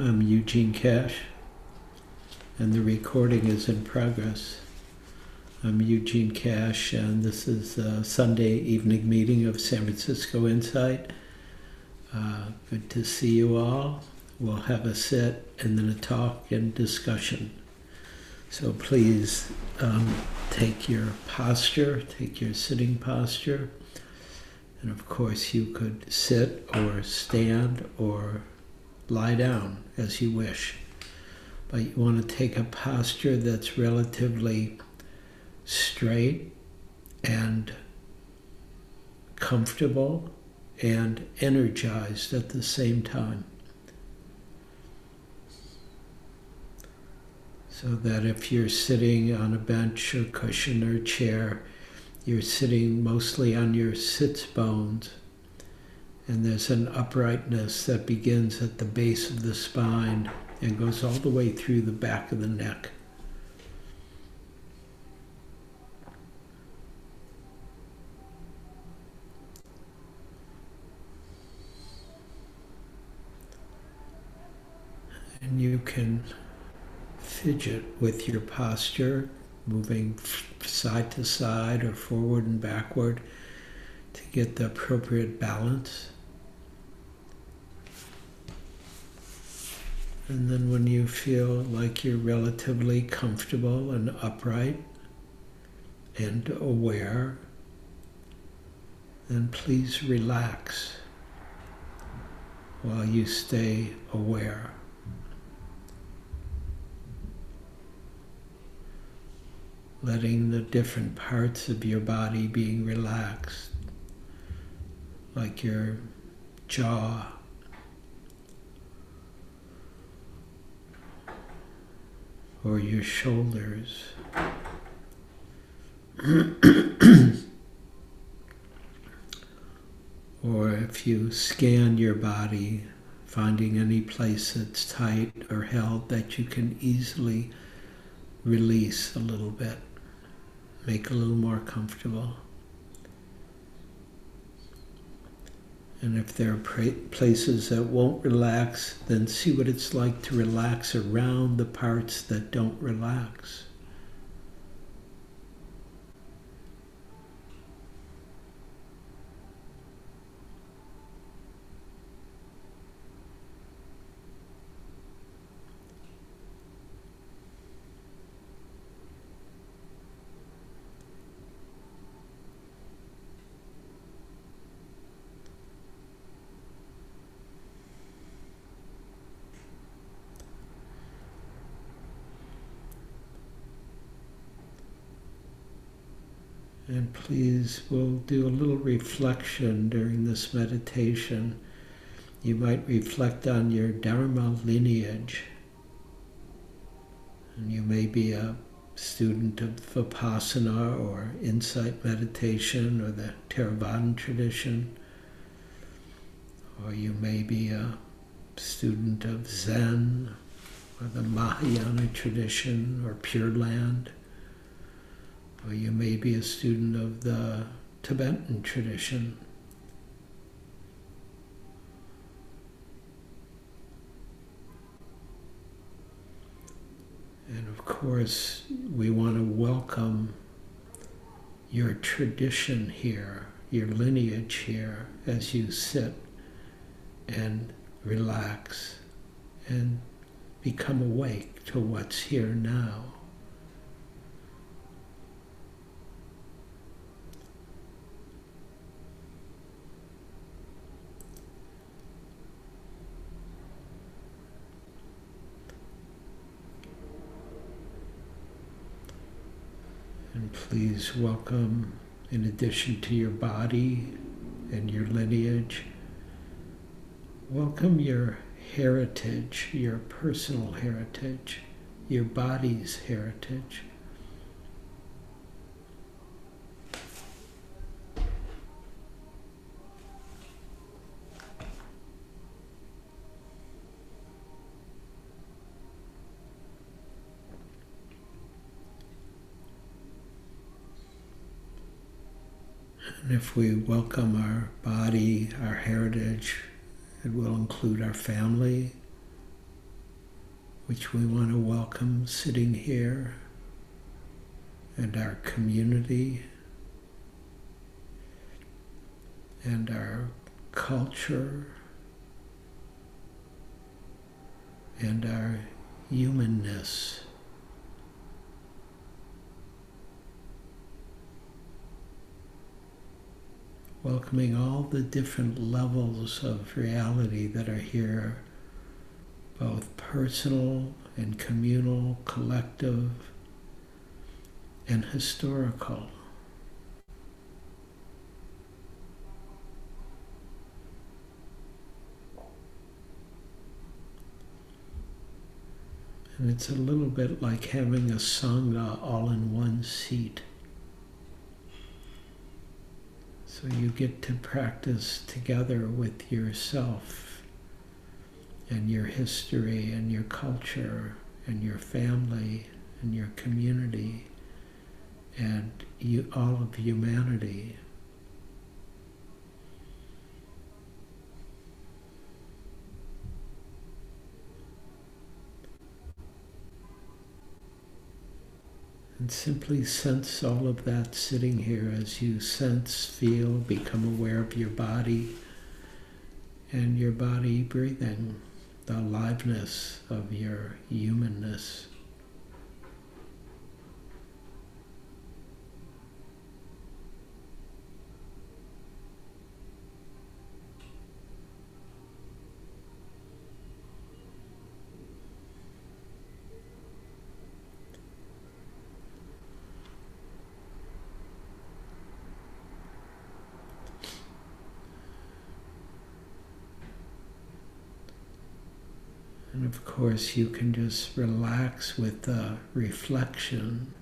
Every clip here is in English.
I'm Eugene Cash, and the recording is in progress. I'm Eugene Cash, and this is a Sunday evening meeting of San Francisco Insight. Good to see you all. We'll have a sit, and then a talk and discussion. So please take your posture, take your sitting posture. And of course, you could sit or stand or lie down as you wish. But you want to take a posture that's relatively straight and comfortable and energized at the same time. So that if you're sitting on a bench or cushion or chair, you're sitting mostly on your sits bones, and there's an uprightness that begins at the base of the spine and goes all the way through the back of the neck. And you can fidget with your posture, moving side to side or forward and backward to get the appropriate balance. And then when you feel like you're relatively comfortable and upright and aware, then please relax while you stay aware. Letting the different parts of your body being relaxed, like your jaw, or your shoulders, or if you scan your body, finding any place that's tight or held that you can easily release a little bit, make a little more comfortable. And if there are places that won't relax, then see what it's like to relax around the parts that don't relax. And please, we'll do a little reflection during this meditation. You might reflect on your Dharma lineage. And you may be a student of Vipassana or insight meditation or the Theravada tradition. Or you may be a student of Zen or the Mahayana tradition or Pure Land. Or you may be a student of the Tibetan tradition. And of course, we want to welcome your tradition here, your lineage here, as you sit and relax and become awake to what's here now. Please welcome, in addition to your body and your lineage, welcome your heritage, your personal heritage, your body's heritage. If we welcome our body, our heritage, it will include our family, which we want to welcome sitting here, and our community, and our culture, and our humanness. Welcoming all the different levels of reality that are here, both personal and communal, collective, and historical. And it's a little bit like having a Sangha all in one seat. So you get to practice together with yourself and your history and your culture and your family and your community and all of humanity. And simply sense all of that sitting here as you sense, feel, become aware of your body and your body breathing, the aliveness of your humanness. Of course, you can just relax with the reflection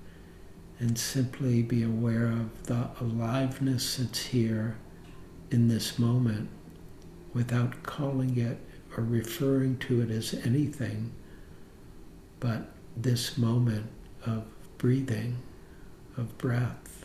and simply be aware of the aliveness that's here in this moment without calling it or referring to it as anything but this moment of breathing, of breath.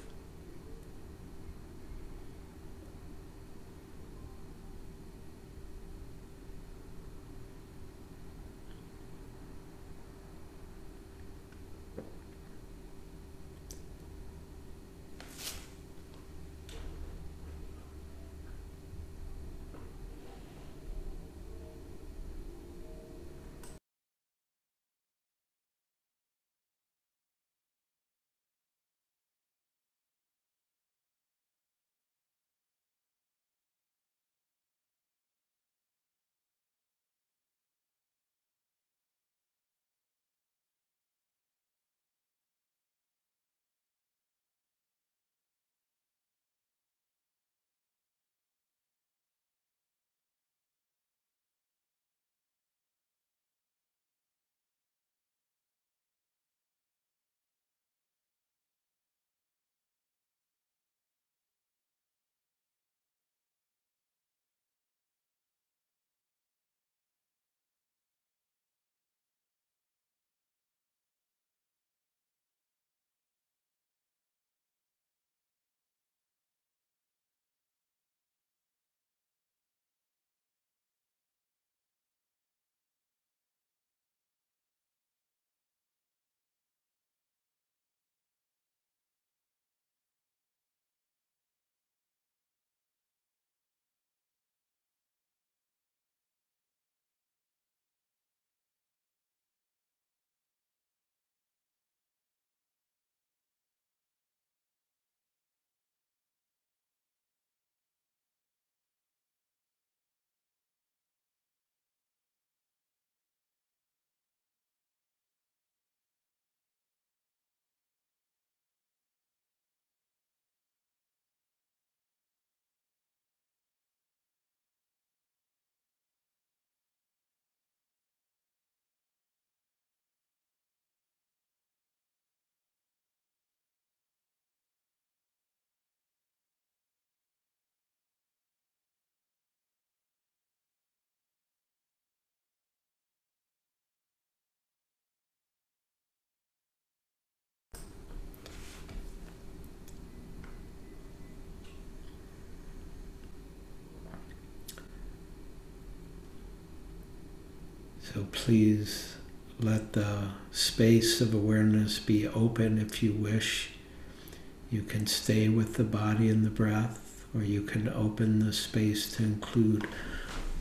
So please Let the space of awareness be open if you wish. You can stay with the body and the breath, or you can open the space to include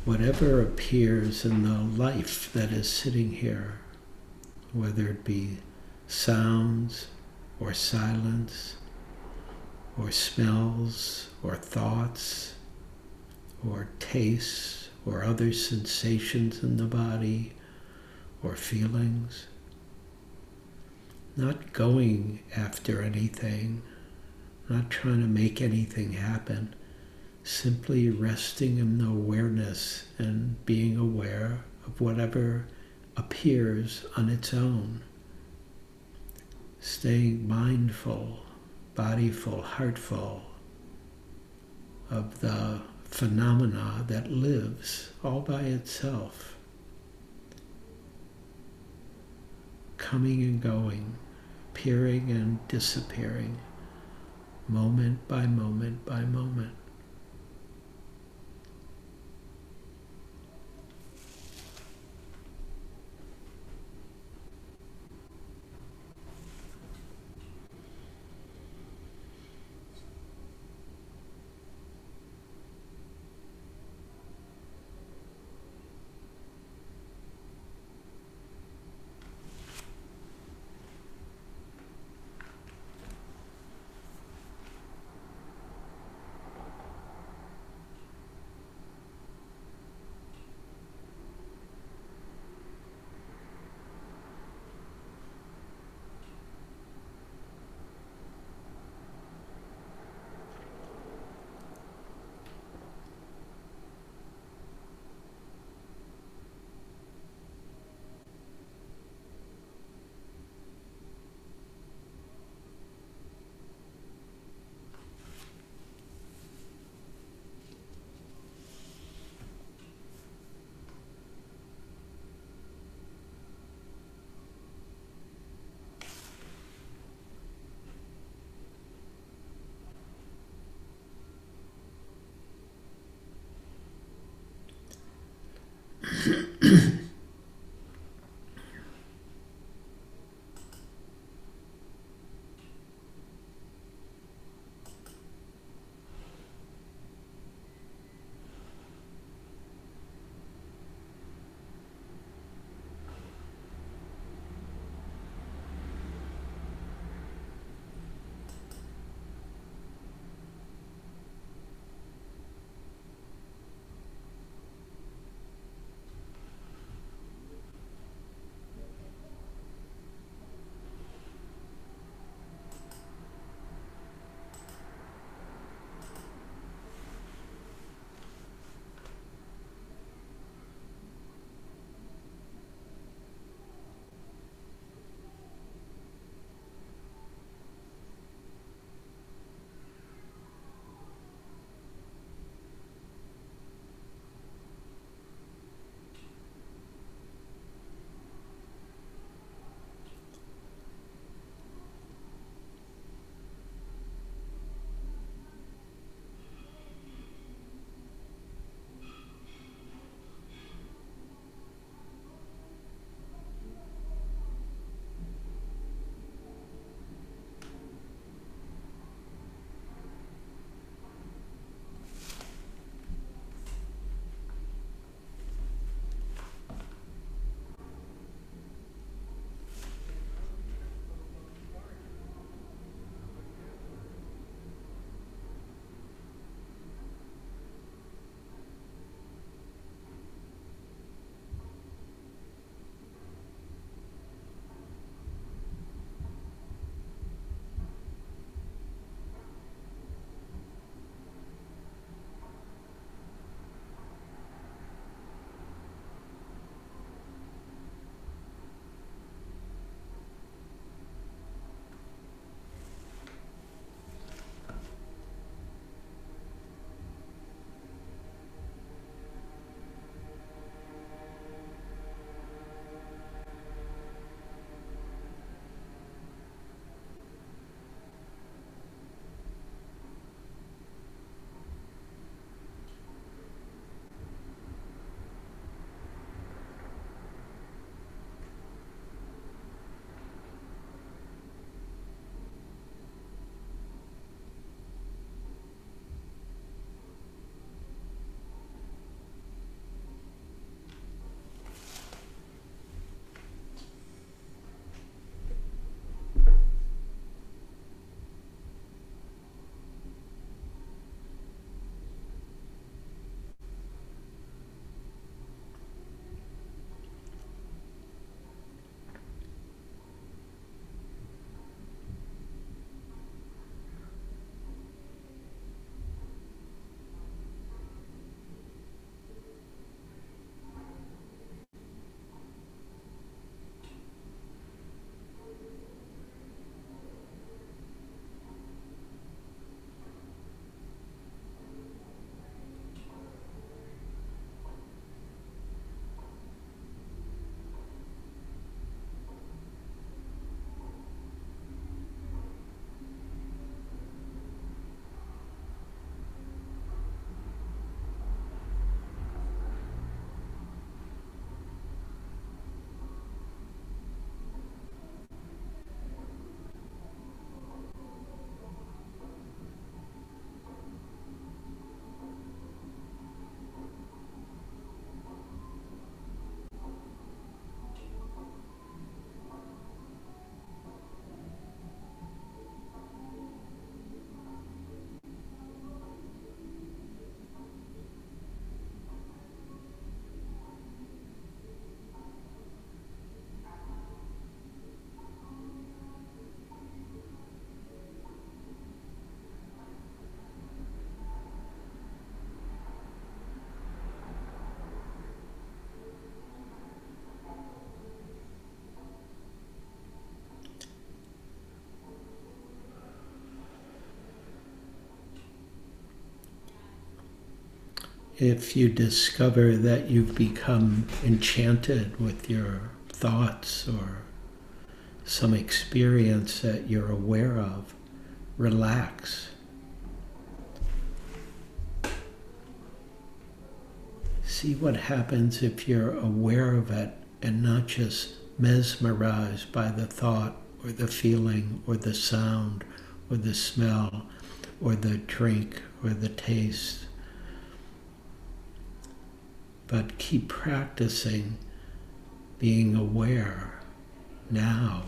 whatever appears in the life that is sitting here, whether it be sounds or silence or smells or thoughts or tastes or other sensations in the body or feelings. Not going after anything, not trying to make anything happen. Simply resting in the awareness and being aware of whatever appears on its own. Staying mindful, bodyful, heartful of the phenomena that lives all by itself. Coming and going, appearing and disappearing, moment by moment by moment. if you discover that you've become enchanted with your thoughts or some experience that you're aware of, relax. See what happens if you're aware of it and not just mesmerized by the thought or the feeling or the sound or the smell or the drink or the taste. But keep practicing being aware now.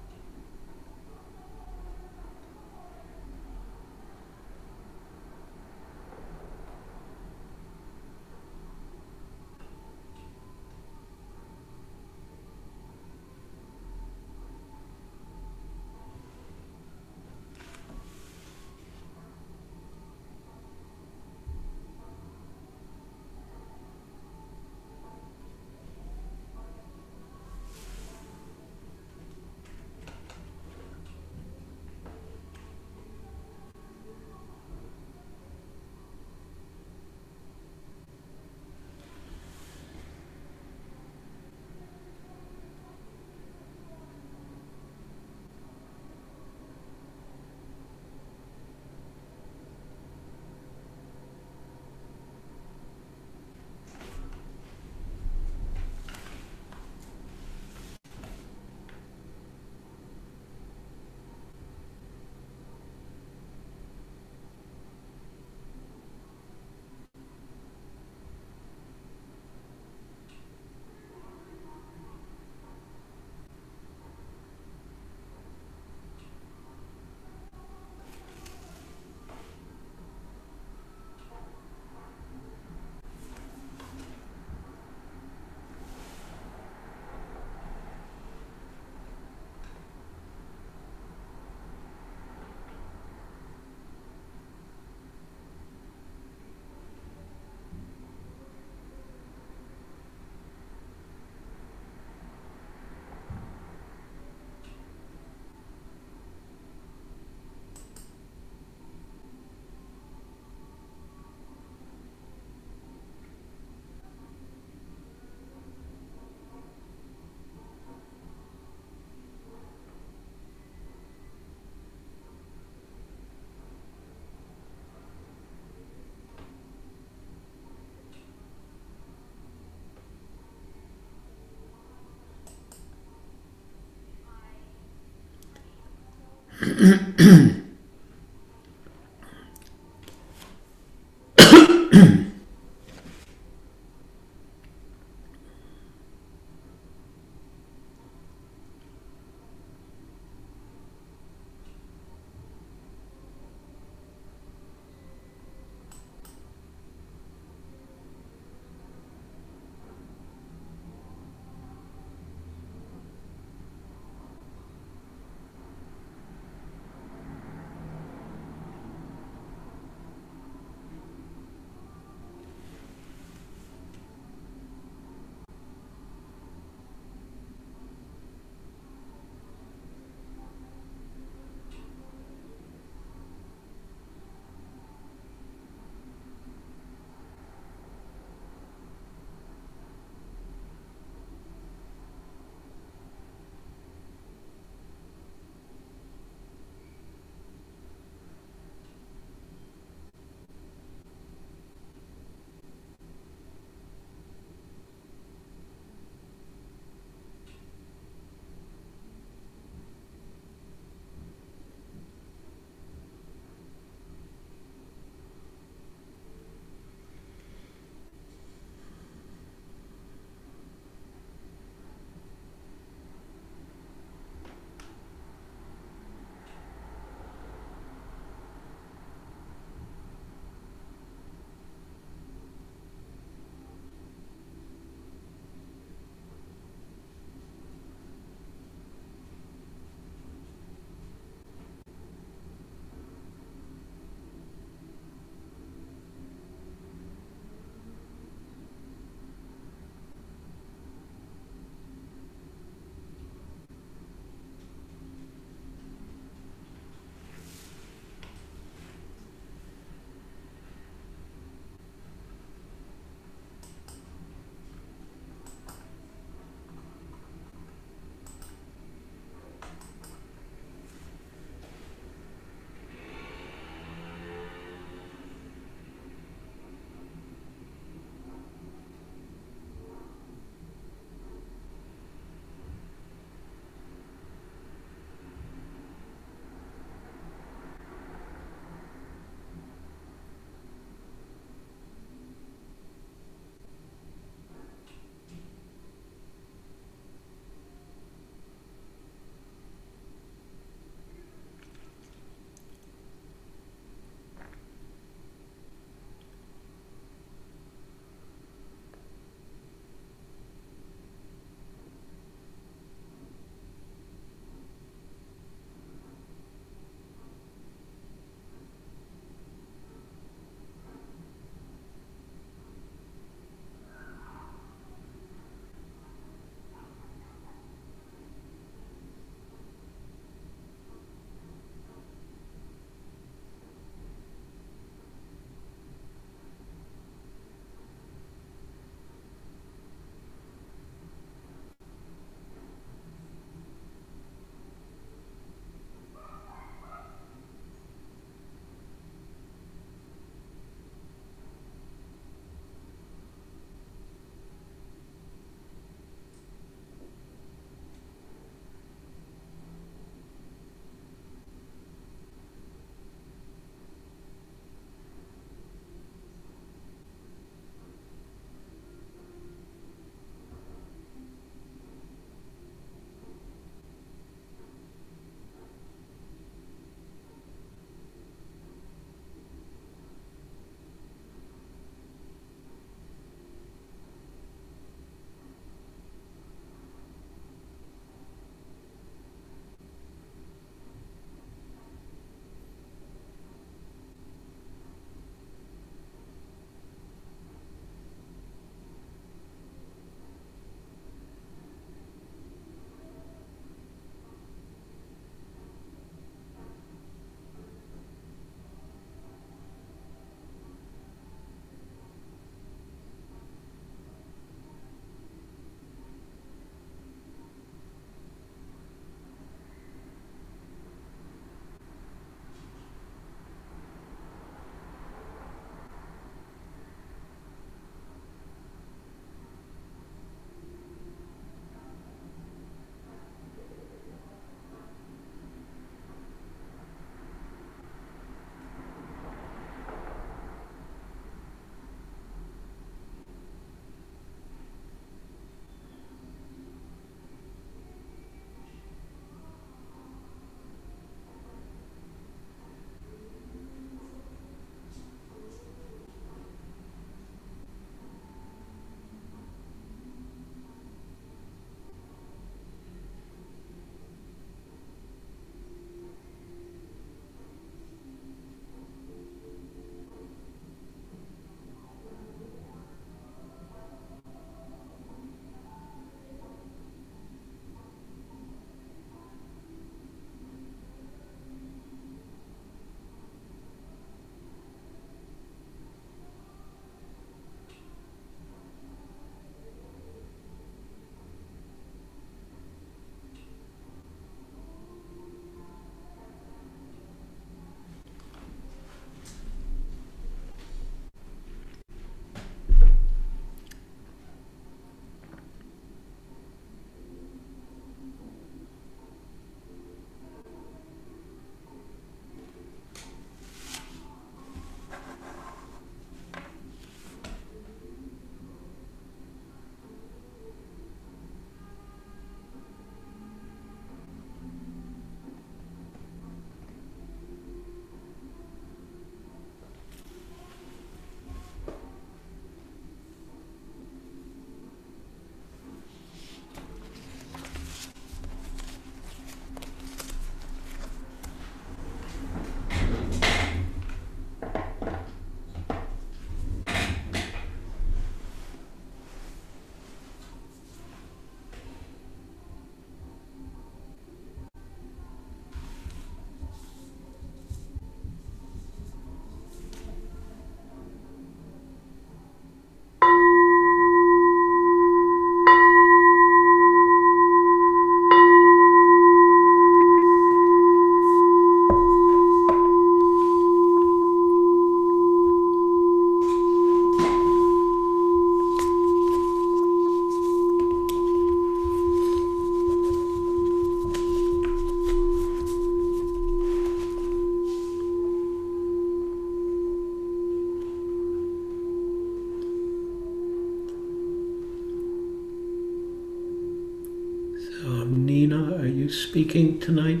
speaking tonight?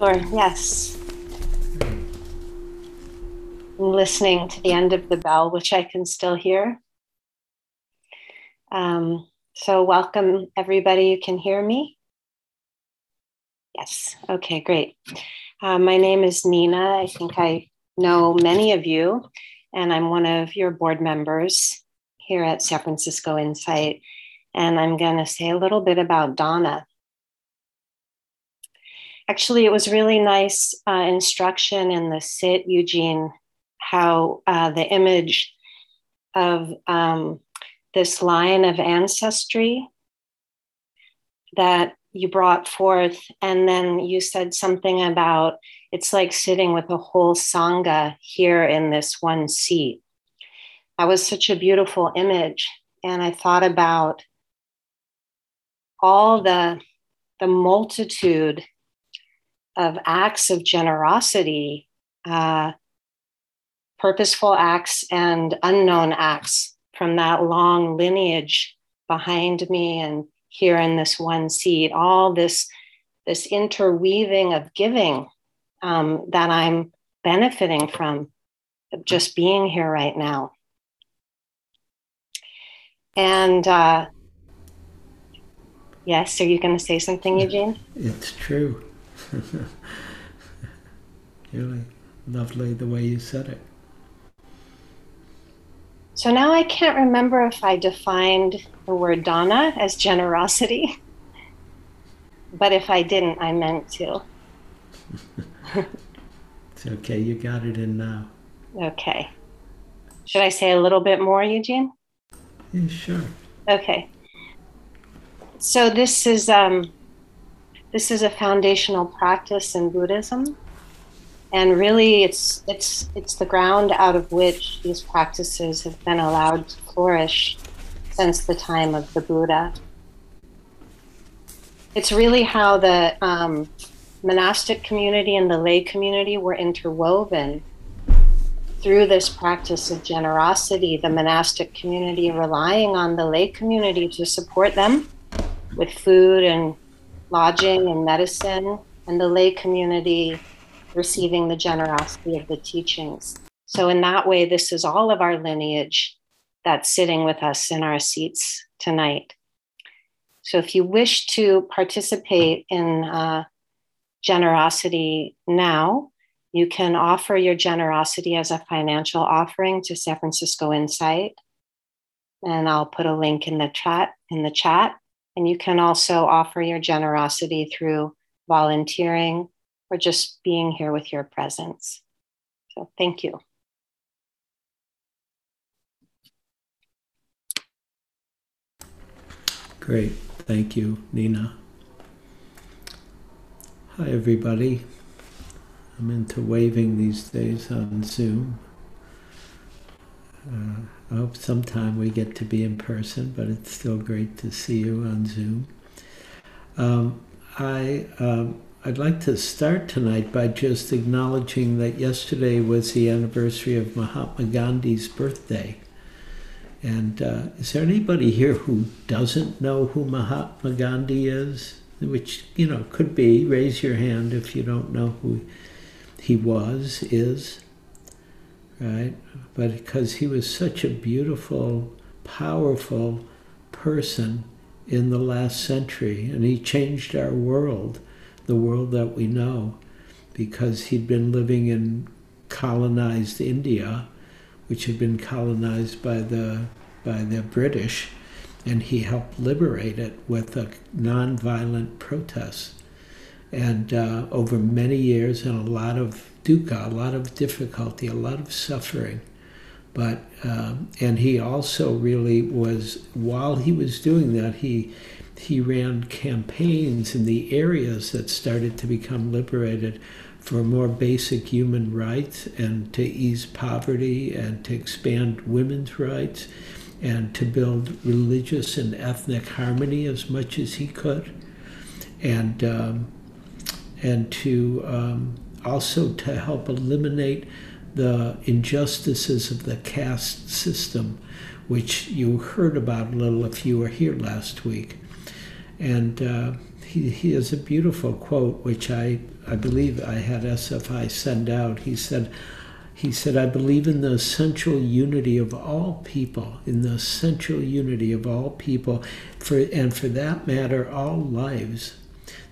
Sure, yes. I'm listening to the end of the bell, which I can still hear. So welcome, everybody. You can hear me? Yes. Okay, great. My name is Nina. I think I know many of you, and I'm one of your board members here at San Francisco Insight. And I'm going to say a little bit about Dana. Actually, it was really nice instruction in the sit, Eugene, how the image of this line of ancestry that you brought forth, and then you said something about it's like sitting with a whole Sangha here in this one seat. That was such a beautiful image. And I thought about all the multitude of acts of generosity, purposeful acts and unknown acts from that long lineage behind me and here in this one seat, all this interweaving of giving that I'm benefiting from just being here right now. And yes, are you going to say something, Eugene? It's true. Really lovely the way you said it. So now I can't remember if I defined the word Dana as generosity, but if I didn't, I meant to. It's okay, you got it in now. Okay. Should I say a little bit more, Eugene? Yeah, sure. Okay. So this is a foundational practice in Buddhism. And really, it's the ground out of which these practices have been allowed to flourish since the time of the Buddha. It's really how the monastic community and the lay community were interwoven. Through this practice of generosity, the monastic community relying on the lay community to support them with food and lodging and medicine, and the lay community receiving the generosity of the teachings. So in that way, this is all of our lineage that's sitting with us in our seats tonight. So if you wish to participate in generosity now, you can offer your generosity as a financial offering to San Francisco Insight. And I'll put a link in the chat. And you can also offer your generosity through volunteering, or just being here with your presence. So thank you. Great, thank you, Nina. Hi, everybody. I'm into waving these days on Zoom. I hope sometime we get to be in person, but it's still great to see you on Zoom. I'd like to start tonight by just acknowledging that yesterday was the anniversary of Mahatma Gandhi's birthday. And is there anybody here who doesn't know who Mahatma Gandhi is? Which, you know, could be. Raise your hand if you don't know who he was, is, right? But because he was such a beautiful, powerful person in the last century, and he changed our world. The world that we know, because he'd been living in colonized India, which had been colonized by the British, and he helped liberate it with a nonviolent protest, and over many years, and a lot of dukkha, a lot of difficulty, a lot of suffering, but and he also really was, while he was doing that, he ran campaigns in the areas that started to become liberated for more basic human rights, and to ease poverty, and to expand women's rights, and to build religious and ethnic harmony as much as he could, and to also to help eliminate the injustices of the caste system, which you heard about a little if you were here last week. And he has a beautiful quote, which I believe I had SFI send out. He said, I believe in the essential unity of all people, and for that matter, all lives.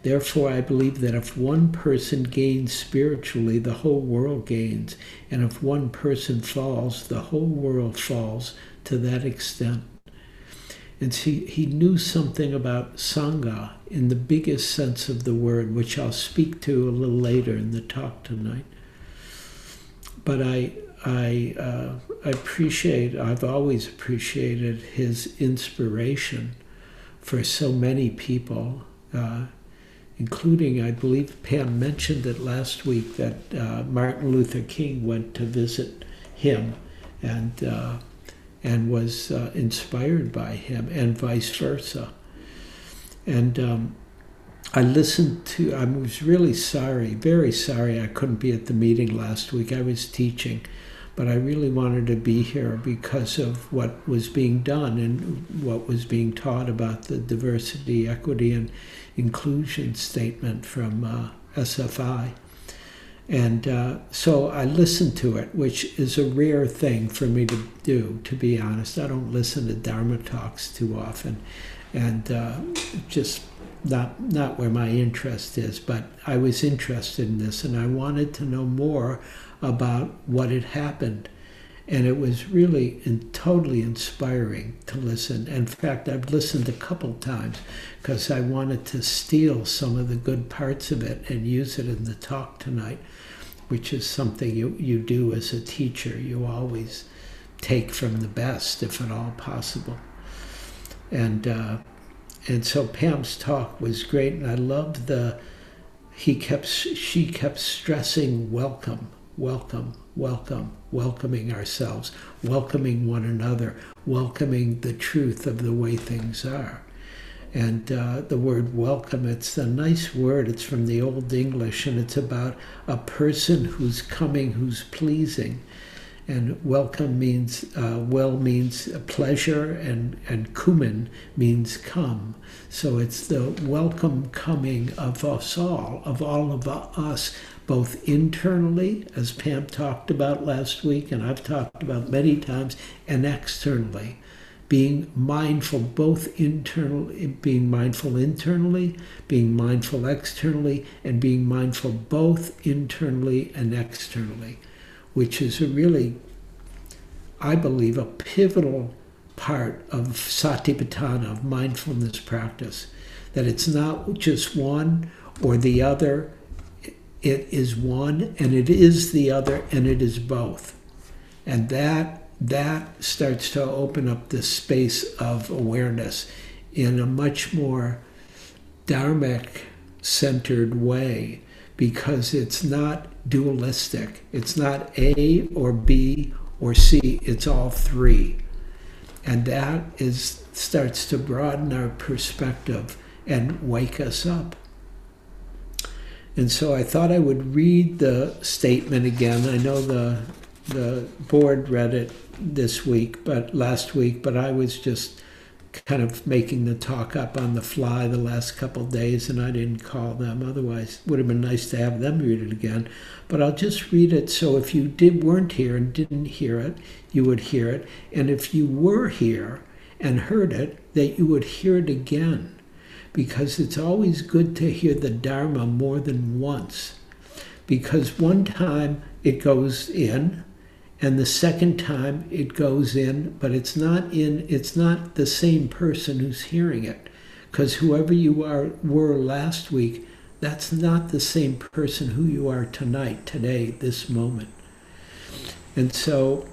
Therefore, I believe that if one person gains spiritually, the whole world gains. And if one person falls, the whole world falls to that extent. And see, he knew something about Sangha in the biggest sense of the word, which I'll speak to a little later in the talk tonight. But I've always appreciated his inspiration for so many people, including, I believe Pam mentioned it last week, that Martin Luther King went to visit him and was inspired by him, and vice versa. And I was really sorry, very sorry I couldn't be at the meeting last week. I was teaching, but I really wanted to be here because of what was being done and what was being taught about the diversity, equity, and inclusion statement from SFI. And so I listened to it, which is a rare thing for me to do, to be honest. I don't listen to Dharma talks too often, and just not where my interest is, but I was interested in this and I wanted to know more about what had happened. And it was really totally inspiring to listen. In fact, I've listened a couple times because I wanted to steal some of the good parts of it and use it in the talk tonight, which is something you do as a teacher. You always take from the best, if at all possible. And so Pam's talk was great, and I loved she kept stressing welcome, welcome, welcome, welcoming ourselves, welcoming one another, welcoming the truth of the way things are. And the word welcome, it's a nice word. It's from the Old English, and it's about a person who's coming, who's pleasing. And welcome means, well means pleasure, and kumen means come. So it's the welcome coming of us all, both internally, as Pam talked about last week, and I've talked about many times, and externally. Being mindful, internally, being mindful externally, and being mindful both internally and externally, which is a really, I believe, a pivotal part of Satipatthana, of mindfulness practice, that it's not just one or the other. It is one, and it is the other, and it is both. And that starts to open up this space of awareness in a much more dharmic-centered way, because it's not dualistic. It's not A or B or C. It's all three. And that starts to broaden our perspective and wake us up. And so I thought I would read the statement again. I know the board read it last week, but I was just kind of making the talk up on the fly the last couple of days, and I didn't call them. Otherwise, it would have been nice to have them read it again. But I'll just read it so if you weren't here and didn't hear it, you would hear it. And if you were here and heard it, that you would hear it again, because it's always good to hear the Dharma more than once. Because one time it goes in, and the second time it goes in, but it's not the same person who's hearing it. Because whoever you were last week, that's not the same person who you are tonight, today, this moment. And so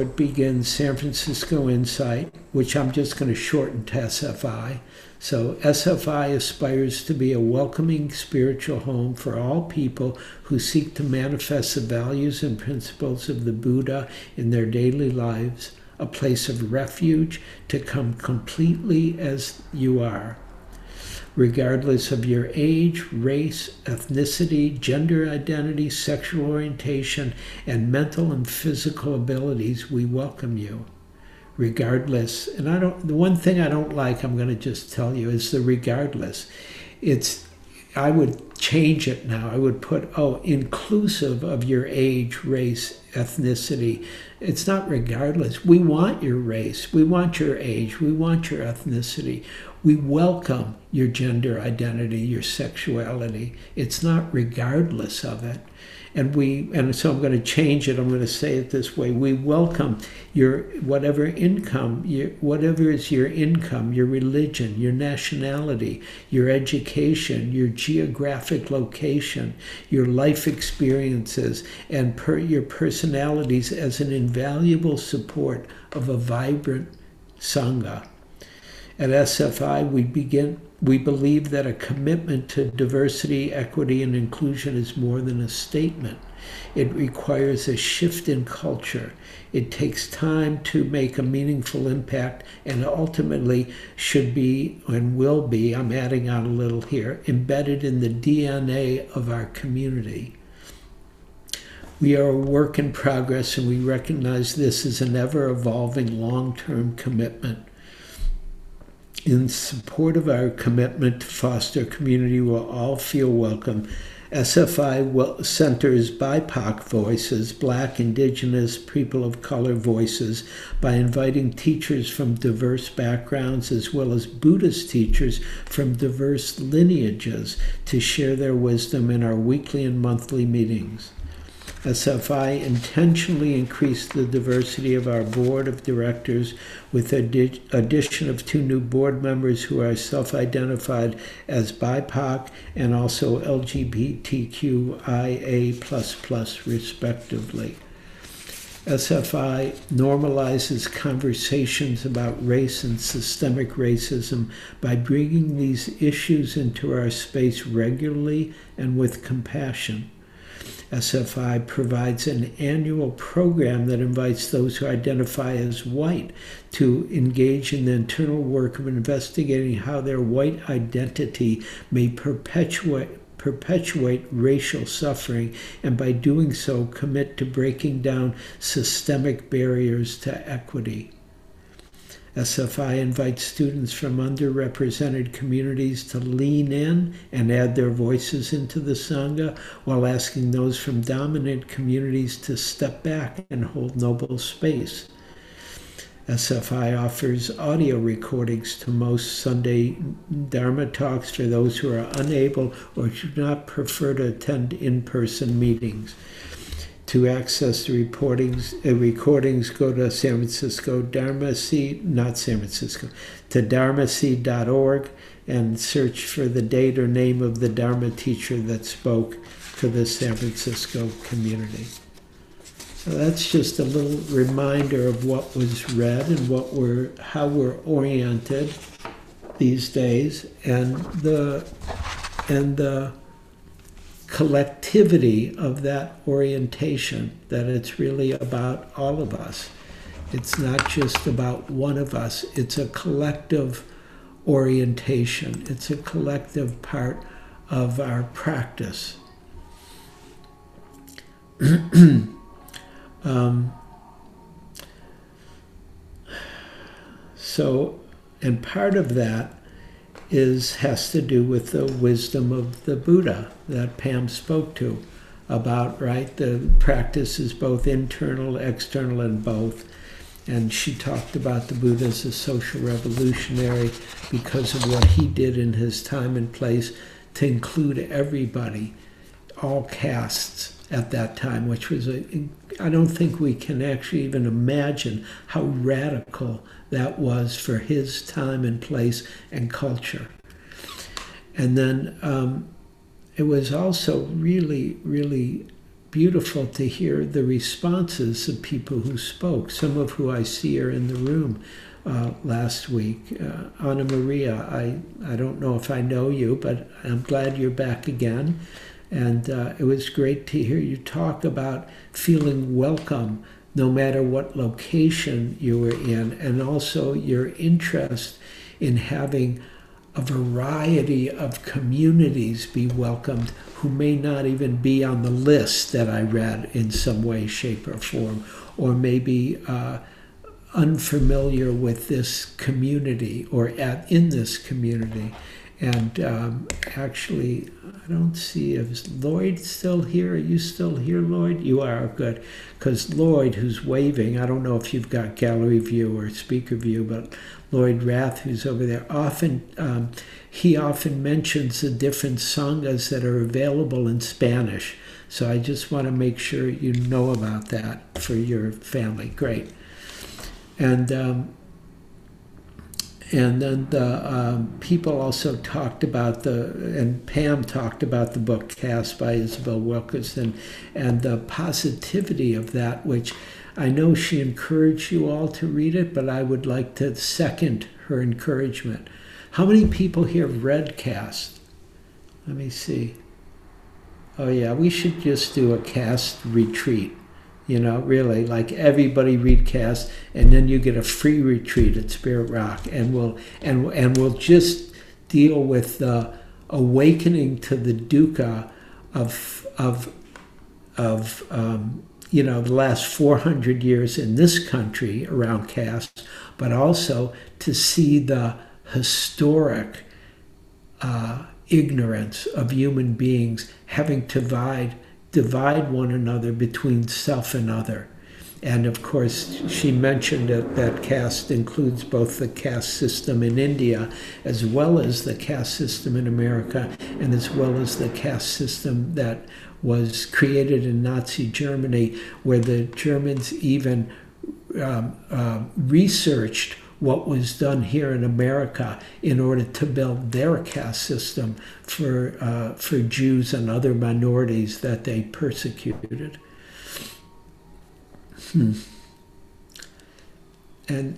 it begins, San Francisco Insight, which I'm just going to shorten to SFI. So SFI aspires to be a welcoming spiritual home for all people who seek to manifest the values and principles of the Buddha in their daily lives, a place of refuge to come completely as you are, regardless of your age, race, ethnicity, gender identity, sexual orientation, and mental and physical abilities. We welcome you. regardless. And I don't, the one thing I don't like, I'm going to just tell you, is the regardless. It's, I would change it now. I would put, oh, inclusive of your age, race, ethnicity. It's not regardless. We want your race. We want your age. We want your ethnicity. We welcome your gender identity, your sexuality. It's not regardless of it. And so I'm going to change it. I'm going to say it this way. We welcome your whatever income, whatever is your income, your religion, your nationality, your education, your geographic location, your life experiences, and your personalities as an invaluable support of a vibrant Sangha. At SFI, we believe that a commitment to diversity, equity, and inclusion is more than a statement. It requires a shift in culture. It takes time to make a meaningful impact and ultimately should be and will be, I'm adding on a little here, embedded in the DNA of our community. We are a work in progress, and we recognize this as an ever-evolving long-term commitment. In support of our commitment to foster a community where all feel welcome, SFI centers BIPOC voices, Black, Indigenous, people of color voices, by inviting teachers from diverse backgrounds as well as Buddhist teachers from diverse lineages to share their wisdom in our weekly and monthly meetings. SFI intentionally increased the diversity of our board of directors with the addition of 2 new board members who are self-identified as BIPOC and also LGBTQIA++, respectively. SFI normalizes conversations about race and systemic racism by bringing these issues into our space regularly and with compassion. SFI provides an annual program that invites those who identify as white to engage in the internal work of investigating how their white identity may perpetuate racial suffering, and by doing so, commit to breaking down systemic barriers to equity. SFI invites students from underrepresented communities to lean in and add their voices into the Sangha, while asking those from dominant communities to step back and hold noble space. SFI offers audio recordings to most Sunday Dharma talks for those who are unable or do not prefer to attend in-person meetings. To access the recordings, go to San Francisco to dharmaseed.org and search for the date or name of the Dharma teacher that spoke to the San Francisco community. So that's just a little reminder of what was read and what how we're oriented these days, and the collectivity of that orientation, that it's really about all of us. It's not just about one of us. It's a collective orientation. It's a collective part of our practice. And part of that has to do with the wisdom of the Buddha that Pam spoke to about, right? The practice is both internal, external, and both. And she talked about the Buddha as a social revolutionary because of what he did in his time and place to include everybody, all castes at that time, which was, I don't think we can actually even imagine how radical that was for his time and place and culture. And then it was also really, really beautiful to hear the responses of people who spoke, some of who I see are in the room last week. Anna Maria, I don't know if I know you, but I'm glad you're back again. And it was great to hear you talk about feeling welcome no matter what location you were in, and also your interest in having a variety of communities be welcomed who may not even be on the list that I read in some way, shape, or form, or maybe unfamiliar with this community or in this community. And actually, I don't see if Lloyd still here. Are you still here, Lloyd? You are, good. Because Lloyd, who's waving, I don't know if you've got gallery view or speaker view, but Lloyd Rath, who's over there, he often mentions the different sanghas that are available in Spanish. So I just want to make sure you know about that for your family. Great. And then the people also talked about and Pam talked about the book Caste by Isabel Wilkerson and the positivity of that, which I know she encouraged you all to read it, but I would like to second her encouragement. How many people here have read Caste? Let me see. Oh yeah, we should just do a Caste retreat. You know, really, like everybody read Caste, and then you get a free retreat at Spirit Rock, and we'll just deal with the awakening to the dukkha of you know, the last 400 years in this country around Caste, but also to see the historic ignorance of human beings having to divide one another between self and other. And of course, she mentioned that caste includes both the caste system in India, as well as the caste system in America, and as well as the caste system that was created in Nazi Germany, where the Germans even researched what was done here in America in order to build their caste system for Jews and other minorities that they persecuted. And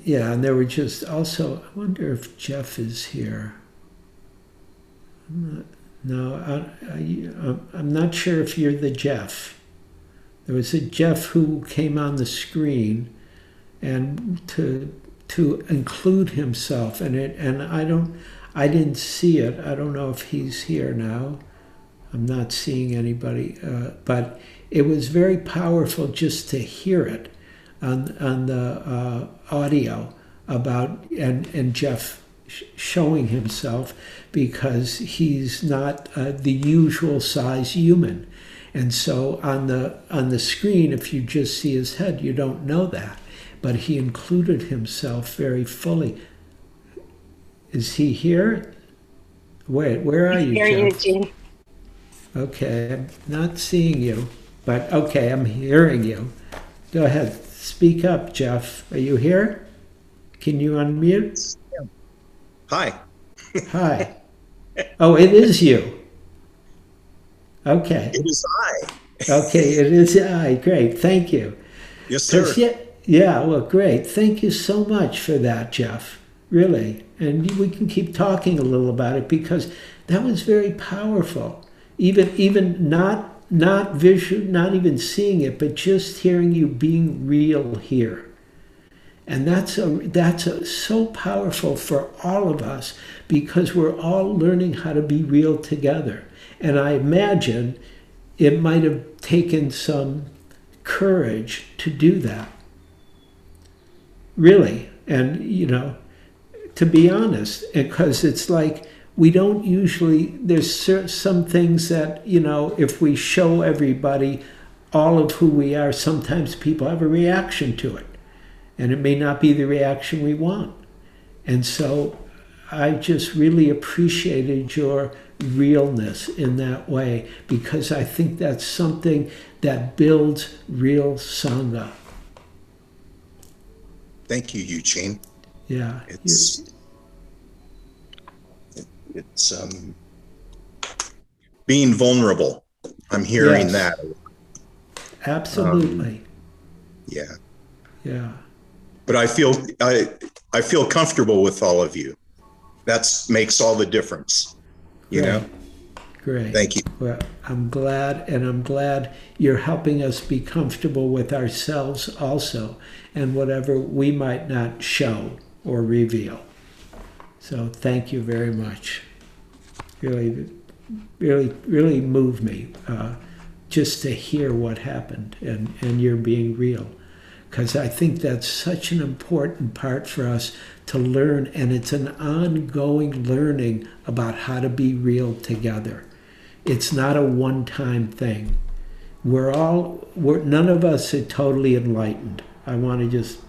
yeah, and there were just also, I wonder if Jeff is here. I'm not sure if you're the Jeff. There was a Jeff who came on the screen and to include himself in it, and I didn't see it. I don't know if he's here now. I'm not seeing anybody, but it was very powerful just to hear it on the audio about and Jeff showing himself, because he's not the usual size human, and so on the screen, if you just see his head, you don't know that. But he included himself very fully. Is he here? Wait, where are you, Eugene? Okay, I'm not seeing you, but okay, I'm hearing you. Go ahead, speak up, Jeff. Are you here? Can you unmute? Hi. Hi. Oh, it is you. Okay. It is I. Okay, it is I. Great, thank you. Yes, sir. Yeah, well, great. Thank you so much for that, Jeff, really. And we can keep talking a little about it, because that was very powerful. Even not visual, not even seeing it, but just hearing you being real here. And that's so powerful for all of us, because we're all learning how to be real together. And I imagine it might have taken some courage to do that. Really, and you know, to be honest, because it's like we don't usually, there's some things that, you know, if we show everybody all of who we are, sometimes people have a reaction to it, and it may not be the reaction we want. And so I just really appreciated your realness in that way, because I think that's something that builds real Sangha. Thank you, Eugene. Yeah. It's being vulnerable. I'm hearing that. Absolutely. Yeah. Yeah. But I feel comfortable with all of you. That makes all the difference. You know? Great. Thank you. Well, I'm glad you're helping us be comfortable with ourselves also, and whatever we might not show or reveal. So thank you very much. Really, really, really moved me just to hear what happened, and you're being real. because I think that's such an important part for us to learn, and it's an ongoing learning about how to be real together. It's not a one-time thing. None of us are totally enlightened. I want to just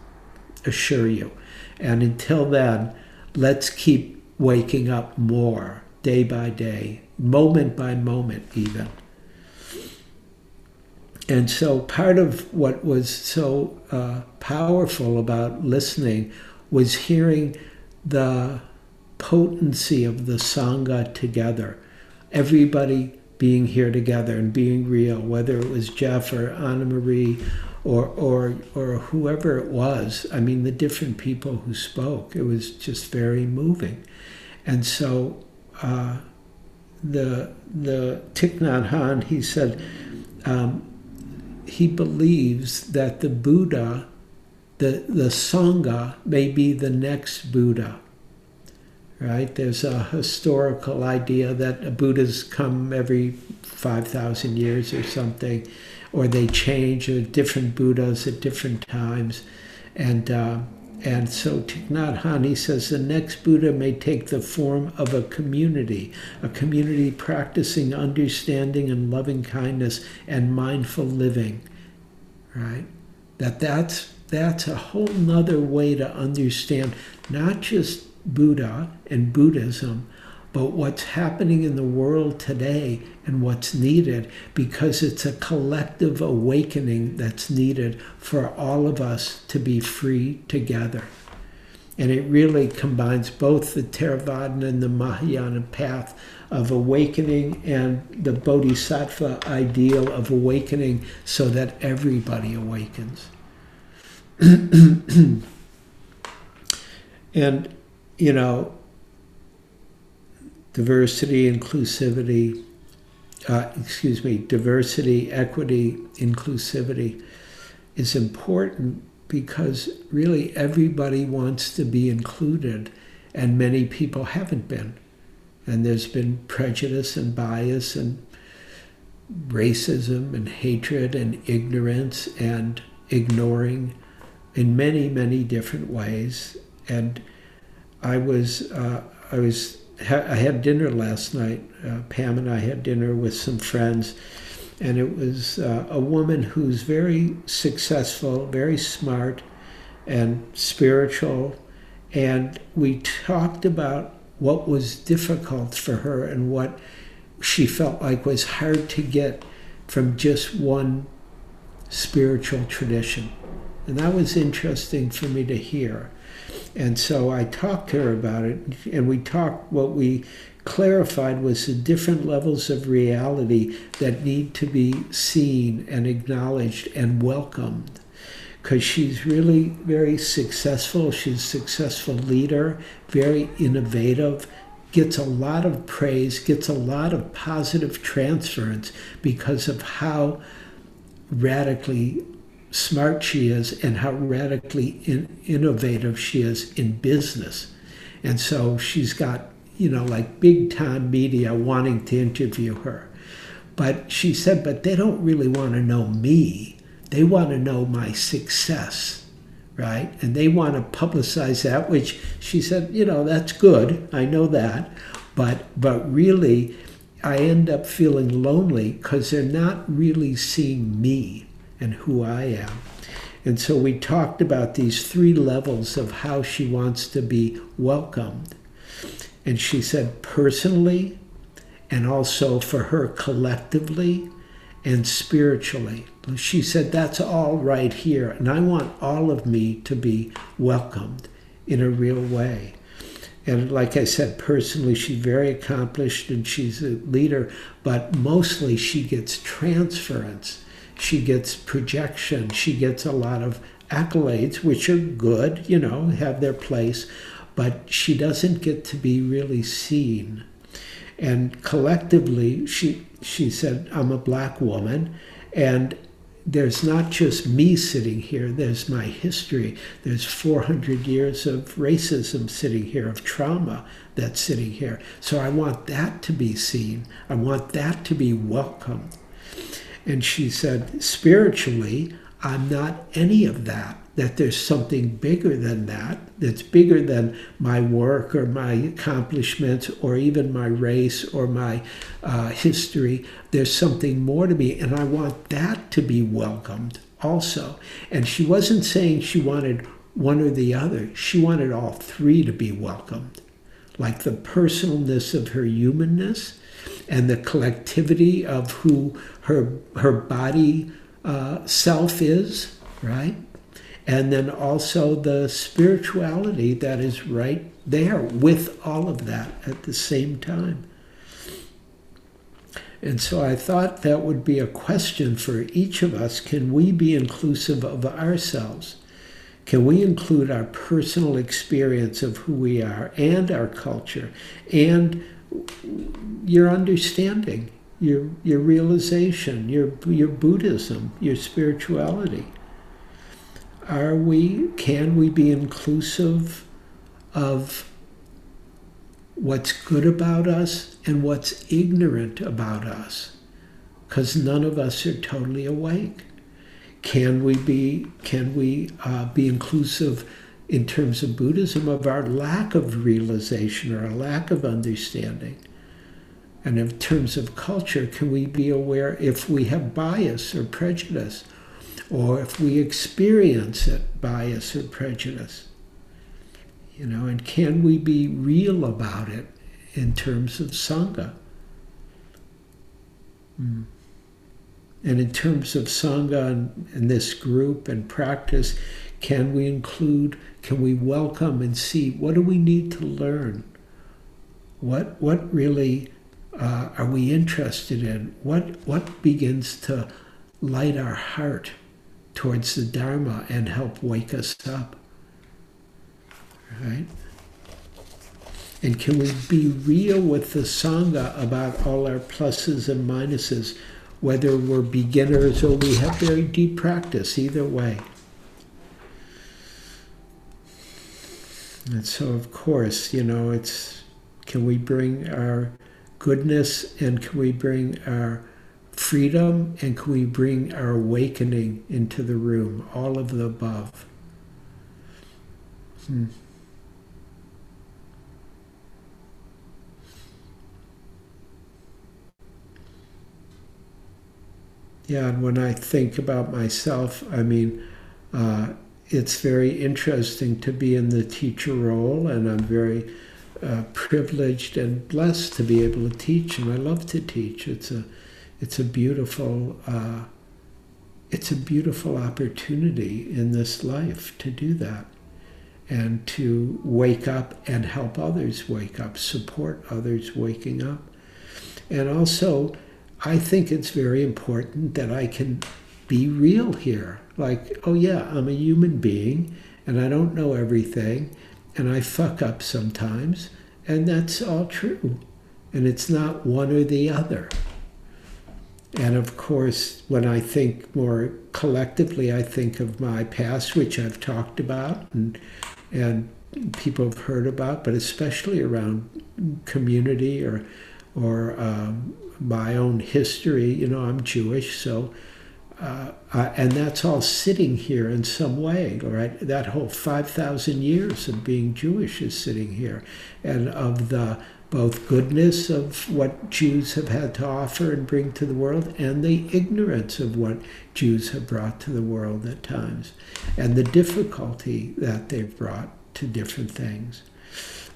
assure you. And until then, let's keep waking up more, day by day, moment by moment even. And so part of what was so powerful about listening was hearing the potency of the Sangha together. Everybody being here together and being real, whether it was Jeff or Anna Marie or whoever it was. I mean, the different people who spoke, it was just very moving. And so the Thich Nhat Hanh, he said, he believes that the Buddha, the Sangha, may be the next Buddha. Right? There's a historical idea that Buddhas come every 5,000 years or something, or they change, or different Buddhas at different times. And so Thich Nhat Hanh, he says, the next Buddha may take the form of a community practicing understanding and loving kindness and mindful living, right? That's a whole nother way to understand not just Buddha and Buddhism, but what's happening in the world today and what's needed, because it's a collective awakening that's needed for all of us to be free together. And it really combines both the Theravada and the Mahayana path of awakening and the Bodhisattva ideal of awakening so that everybody awakens. And, you know, diversity, equity, inclusivity is important because really everybody wants to be included, and many people haven't been. And there's been prejudice and bias and racism and hatred and ignorance and ignoring in many, many different ways. And I had dinner last night. Pam and I had dinner with some friends, and it was a woman who's very successful, very smart, and spiritual. And we talked about what was difficult for her and what she felt like was hard to get from just one spiritual tradition. And that was interesting for me to hear. And so I talked to her about it, and what we clarified was the different levels of reality that need to be seen and acknowledged and welcomed. Because she's really very successful, she's a successful leader, very innovative, gets a lot of praise, gets a lot of positive transference because of how radically smart she is and how radically innovative she is in business. And so she's got, you know, like big time media wanting to interview her. But she said, but they don't really want to know me. They want to know my success, right? And they want to publicize that, which she said, you know, that's good. I know that. But really, I end up feeling lonely because they're not really seeing me and who I am. And so we talked about these three levels of how she wants to be welcomed. And she said personally, and also for her collectively, and spiritually. She said, that's all right here, and I want all of me to be welcomed in a real way. And like I said, personally, she's very accomplished and she's a leader, but mostly she gets transference. She gets projection, she gets a lot of accolades, which are good, you know, have their place, but she doesn't get to be really seen. And collectively, she said, I'm a black woman, and there's not just me sitting here, there's my history, there's 400 years of racism sitting here, of trauma that's sitting here. So I want that to be seen, I want that to be welcomed. And she said, spiritually, I'm not any of that, that there's something bigger than that, that's bigger than my work or my accomplishments or even my race or my history. There's something more to me, and I want that to be welcomed also. And she wasn't saying she wanted one or the other. She wanted all three to be welcomed, like the personalness of her humanness and the collectivity of who her body self is, right? And then also the spirituality that is right there with all of that at the same time. And so I thought that would be a question for each of us. Can we be inclusive of ourselves? Can we include our personal experience of who we are and our culture and your understanding, your realization, your Buddhism, your spirituality? Can we be inclusive of what's good about us and what's ignorant about us? Because none of us are totally awake. Can we be inclusive in terms of Buddhism of our lack of realization or a lack of understanding? And in terms of culture, can we be aware if we have bias or prejudice, or if we experience it, bias or prejudice? You know, and can we be real about it in terms of Sangha? And in terms of Sangha and this group and practice, can we welcome and see what do we need to learn? What really are we interested in? What begins to light our heart towards the Dharma and help wake us up, right? And can we be real with the Sangha about all our pluses and minuses, whether we're beginners or we have very deep practice, either way? And so, of course, you know, it's, can we bring our goodness, and can we bring our freedom, and can we bring our awakening into the room? All of the above. Yeah, and when I think about myself, I mean, it's very interesting to be in the teacher role, and I'm very privileged and blessed to be able to teach, and I love to teach. It's a beautiful opportunity in this life to do that and to wake up and help others wake up, support others waking up. And also, I think it's very important that I can be real here. Like, oh yeah, I'm a human being and I don't know everything and I fuck up sometimes, and that's all true. And it's not one or the other. And of course, when I think more collectively, I think of my past, which I've talked about and people have heard about, but especially around community or my own history. You know, I'm Jewish, so and that's all sitting here in some way, right? That whole 5,000 years of being Jewish is sitting here, and of the both goodness of what Jews have had to offer and bring to the world, and the ignorance of what Jews have brought to the world at times, and the difficulty that they've brought to different things.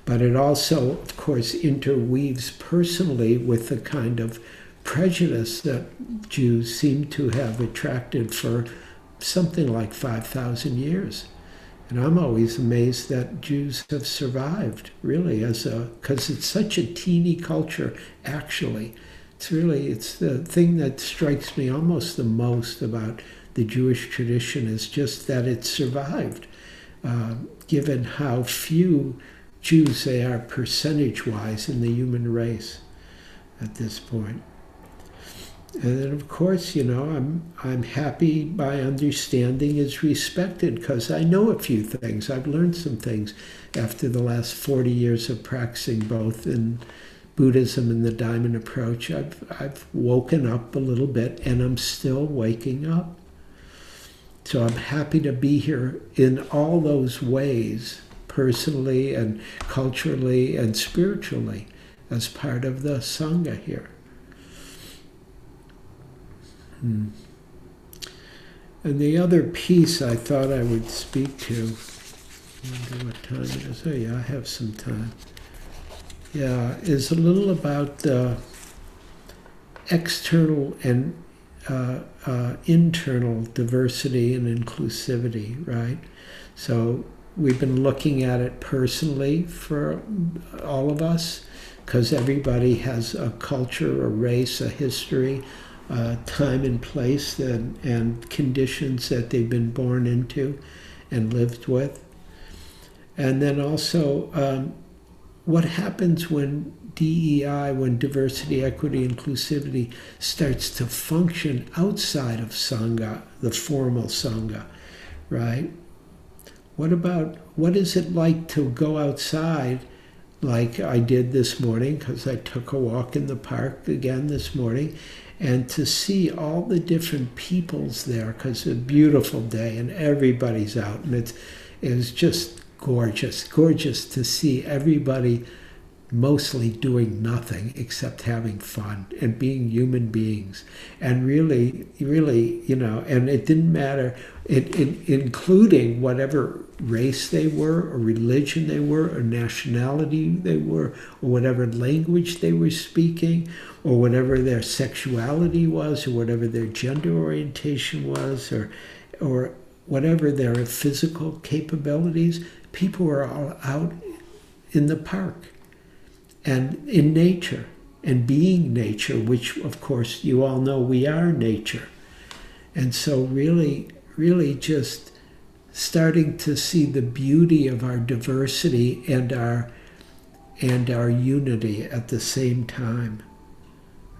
But it also, of course, interweaves personally with the kind of prejudice that Jews seem to have attracted for something like 5,000 years. And I'm always amazed that Jews have survived, really, because it's such a teeny culture, actually. It's the thing that strikes me almost the most about the Jewish tradition, is just that it's survived, given how few Jews they are percentage-wise in the human race at this point. And then, of course, you know, I'm happy my understanding is respected, because I know a few things. I've learned some things after the last 40 years of practicing both in Buddhism and the Diamond Approach. I've woken up a little bit, and I'm still waking up. So I'm happy to be here in all those ways, personally and culturally and spiritually, as part of the Sangha here. And the other piece I thought I would speak to, I wonder what time it is. Oh yeah, I have some time. Yeah, is a little about the external and internal diversity and inclusivity, right? So we've been looking at it personally for all of us, because everybody has a culture, a race, a history, time and place, and conditions that they've been born into and lived with. And then also, what happens when DEI, when diversity, equity, inclusivity starts to function outside of Sangha, the formal Sangha, right? What about, what is it like to go outside like I did this morning, because I took a walk in the park again this morning, and to see all the different peoples there, because it's a beautiful day and everybody's out, and it's just gorgeous, gorgeous to see everybody mostly doing nothing except having fun and being human beings. And really, really, you know, and it didn't matter, including whatever race they were, or religion they were, or nationality they were, or whatever language they were speaking, or whatever their sexuality was, or whatever their gender orientation was, or whatever their physical capabilities. People were all out in the park and in nature, and being nature, which of course you all know we are nature. And so really, really just starting to see the beauty of our diversity and our unity at the same time,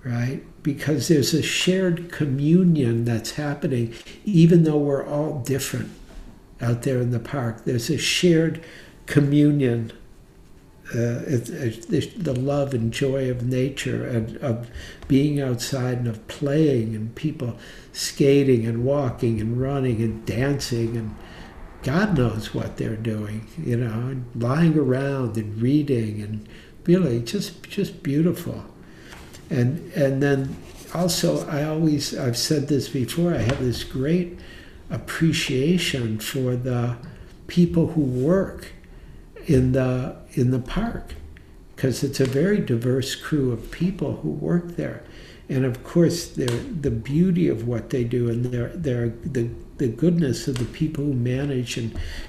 right? Because there's a shared communion that's happening, even though we're all different out there in the park. There's a shared communion. The love and joy of nature, and of being outside, and of playing, and people skating and walking and running and dancing and God knows what they're doing, you know, and lying around and reading, and really just beautiful. And then also I've said this before, I have this great appreciation for the people who work in the park, because it's a very diverse crew of people who work there. And of course the beauty of what they do, and the goodness of the people who manage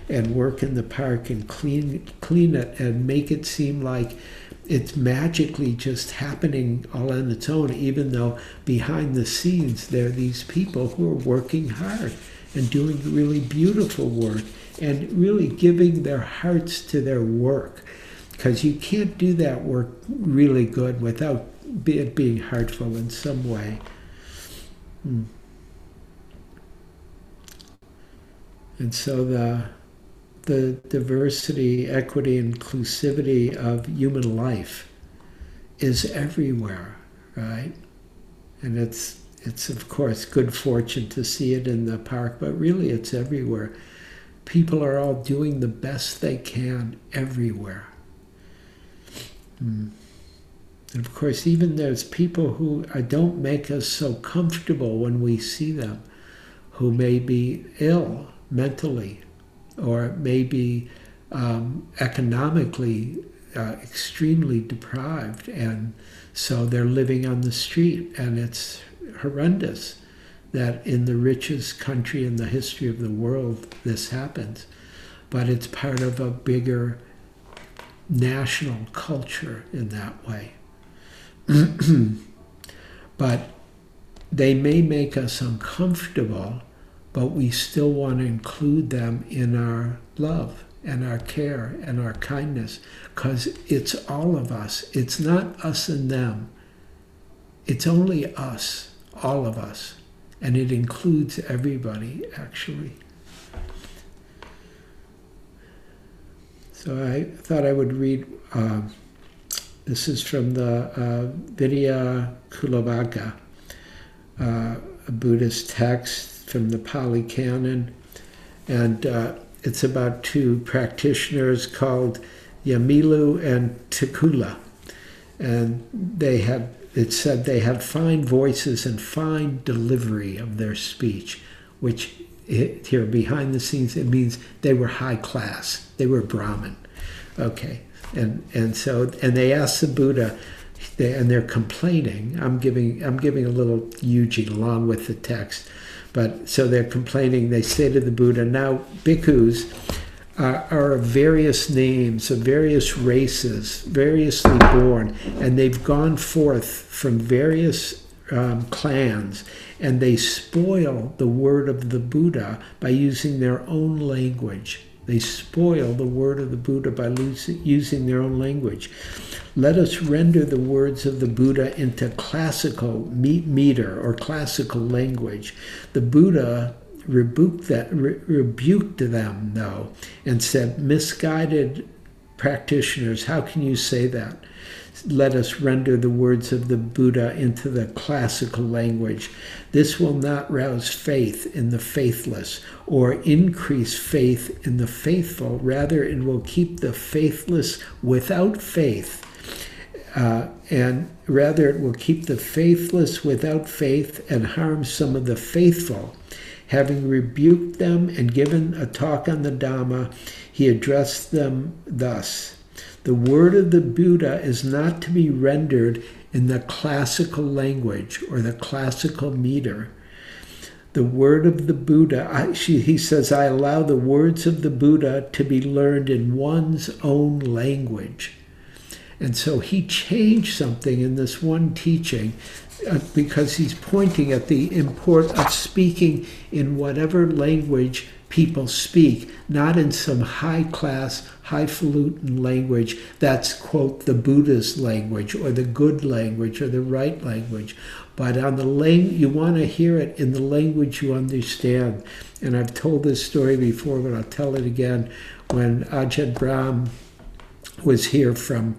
and work in the park and clean it and make it seem like it's magically just happening all on its own, even though behind the scenes there are these people who are working hard and doing really beautiful work, and really giving their hearts to their work, because you can't do that work really good without it being heartful in some way. And so the diversity, equity, inclusivity of human life is everywhere, right? And it's of course good fortune to see it in the park, but really it's everywhere. People are all doing the best they can everywhere. And of course, even there's people who don't make us so comfortable when we see them, who may be ill mentally, or maybe economically extremely deprived, and so they're living on the street, and it's horrendous that in the richest country in the history of the world this happens. But it's part of a bigger national culture in that way. But they may make us uncomfortable, but we still want to include them in our love and our care and our kindness, because it's all of us. It's not us and them. It's only us, all of us. And it includes everybody, actually. So I thought I would read, this is from the Vidya Kulavaka, a Buddhist text from the Pali Canon, and it's about two practitioners called Yamilu and Tikula, and they had, it said they had fine voices and fine delivery of their speech, which here behind the scenes it means they were high class, they were Brahmin, okay, and so they asked the Buddha. And they're complaining. I'm giving a little yuji along with the text, but so they're complaining. They say to the Buddha, now bhikkhus are of various names, of various races, variously born, and they've gone forth from various clans, and they spoil the word of the Buddha by using their own language. They spoil the word of the Buddha by using their own language. Let us render the words of the Buddha into classical meter or classical language. The Buddha rebuked them, though, and said, misguided practitioners, how can you say that? Let us render the words of the Buddha into the classical language. This will not rouse faith in the faithless or increase faith in the faithful. Rather, it will keep the faithless without faith. And harm some of the faithful. Having rebuked them and given a talk on the Dhamma, he addressed them thus. The word of the Buddha is not to be rendered in the classical language or the classical meter. The word of the Buddha, he says, I allow the words of the Buddha to be learned in one's own language. And so he changed something in this one teaching because he's pointing at the import of speaking in whatever language people speak, not in some high-class, highfalutin language that's, quote, the Buddha's language or the good language or the right language, but on the you want to hear it in the language you understand. And I've told this story before, but I'll tell it again. When Ajahn Brahm was here from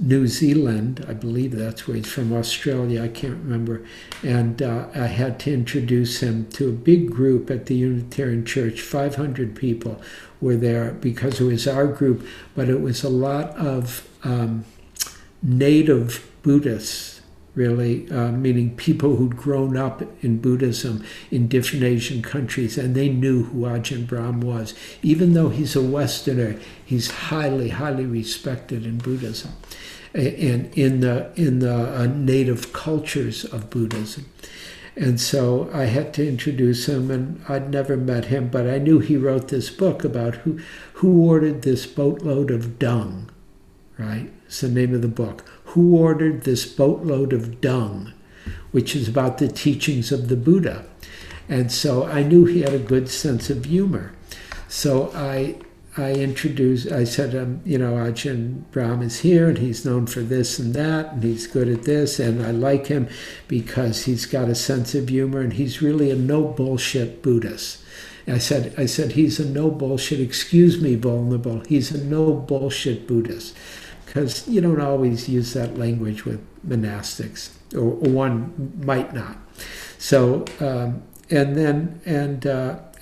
New Zealand, I believe that's where he's from, Australia, I can't remember, and I had to introduce him to a big group at the Unitarian Church. 500 people were there because it was our group, but it was a lot of native Buddhists, really, meaning people who'd grown up in Buddhism in different Asian countries, and they knew who Ajahn Brahm was. Even though he's a Westerner, he's highly, highly respected in Buddhism and in the native cultures of Buddhism. And so I had to introduce him, and I'd never met him, but I knew he wrote this book about who ordered this boatload of dung, right? It's the name of the book. Who ordered this boatload of dung, which is about the teachings of the Buddha. And so I knew he had a good sense of humor. So I said, you know, Ajahn Brahm is here, and he's known for this and that, and he's good at this, and I like him because he's got a sense of humor, and he's really a no-bullshit Buddhist. And I said, he's a no-bullshit, excuse me, vulnerable, he's a no-bullshit Buddhist. Because you don't always use that language with monastics, or one might not. So, and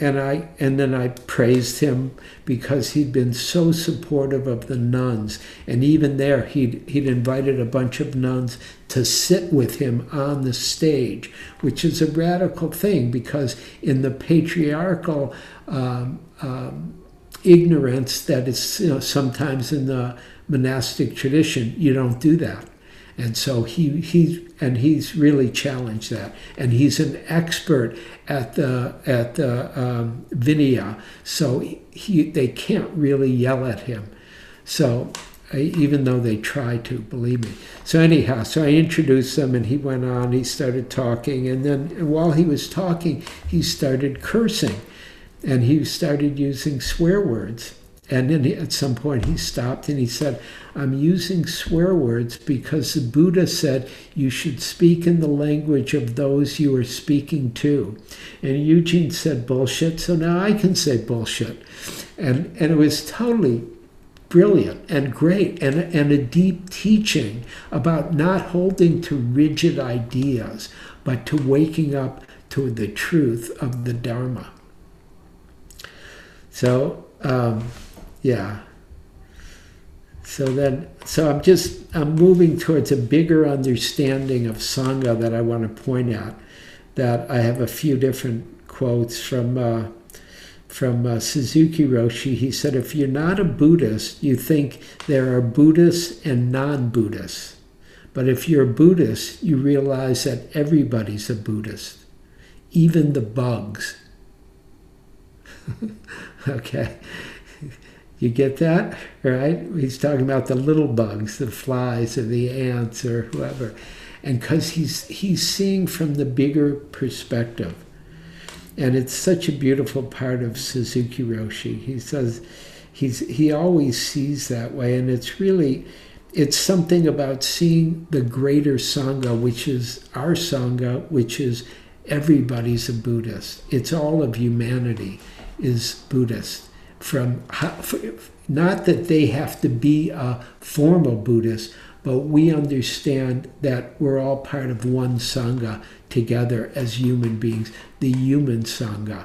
then I praised him because he'd been so supportive of the nuns, and even there he'd invited a bunch of nuns to sit with him on the stage, which is a radical thing because in the patriarchal ignorance that is, you know, sometimes in the monastic tradition, you don't do that. And so he's really challenged that, and he's an expert at the Vinaya, so they can't really yell at him, so even though they try to, believe me. So anyhow, so I introduced him, and he went on, he started talking, and then while he was talking he started cursing, and he started using swear words. And then at some point he stopped and he said, I'm using swear words because the Buddha said you should speak in the language of those you are speaking to. And Eugene said bullshit, so now I can say bullshit. And it was totally brilliant and great, and a deep teaching about not holding to rigid ideas, but to waking up to the truth of the Dharma. So, yeah. So I'm moving towards a bigger understanding of Sangha that I want to point out. That I have a few different quotes from Suzuki Roshi. He said, if you're not a Buddhist, you think there are Buddhists and non-Buddhists. But if you're a Buddhist, you realize that everybody's a Buddhist, even the bugs. Okay. You get that, right? He's talking about the little bugs, the flies or the ants or whoever. And because he's seeing from the bigger perspective. And it's such a beautiful part of Suzuki Roshi. He says he always sees that way. And it's really, it's something about seeing the greater Sangha, which is our Sangha, which is everybody's a Buddhist. It's all of humanity is Buddhist. From not that they have to be a formal Buddhist, but we understand that we're all part of one Sangha together as human beings, the human Sangha.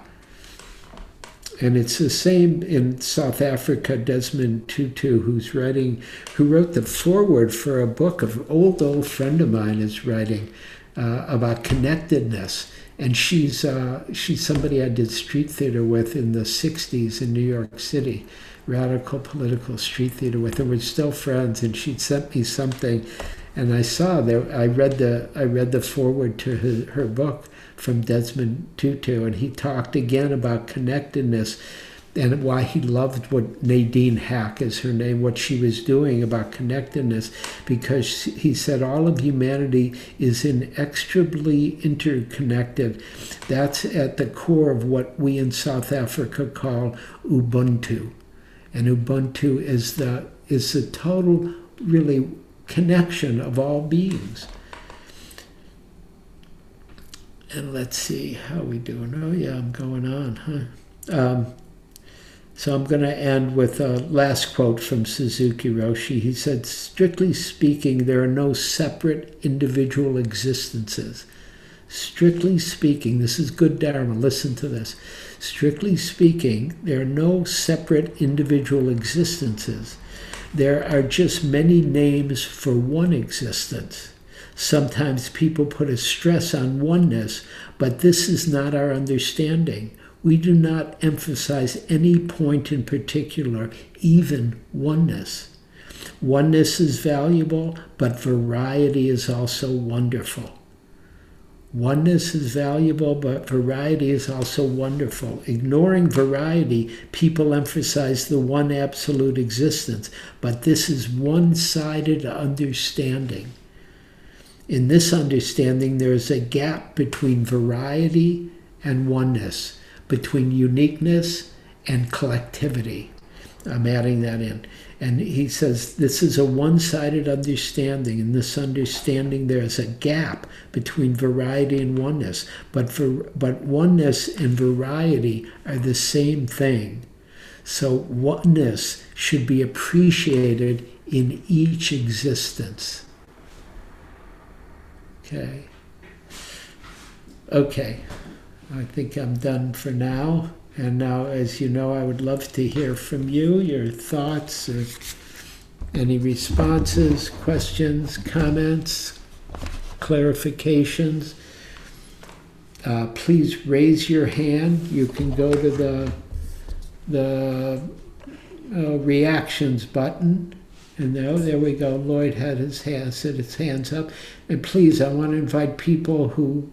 And it's the same in South Africa. Desmond Tutu, who wrote the foreword for a book, an old friend of mine is writing about connectedness. And she's somebody I did street theater with in the 60s in New York City, radical political street theater with, and we're still friends. And she'd sent me something, and I saw there. I read the foreword to her book from Desmond Tutu, and he talked again about connectedness and why he loved what Nadine Hack is her name, what she was doing about connectedness, because he said all of humanity is inextricably interconnected. That's at the core of what we in South Africa call Ubuntu. And Ubuntu is the total, really, connection of all beings. And let's see how we doing. Oh yeah, I'm going on, huh? So I'm going to end with a last quote from Suzuki Roshi. He said, strictly speaking, there are no separate individual existences. Strictly speaking, this is good Dharma, listen to this. Strictly speaking, there are no separate individual existences. There are just many names for one existence. Sometimes people put a stress on oneness, but this is not our understanding. We do not emphasize any point in particular, even oneness. Oneness is valuable, but variety is also wonderful. Oneness is valuable, but variety is also wonderful. Ignoring variety, people emphasize the one absolute existence, but this is one-sided understanding. In this understanding, there is a gap between variety and oneness, between uniqueness and collectivity. I'm adding that in. And he says, this is a one-sided understanding. In this understanding, there is a gap between variety and oneness. But oneness and variety are the same thing. So oneness should be appreciated in each existence. Okay. Okay. I think I'm done for now. And now, as you know, I would love to hear from you, your thoughts, or any responses, questions, comments, clarifications. Please raise your hand. You can go to the reactions button. And there we go. Lloyd had his hand, set his hands up. And please, I want to invite people who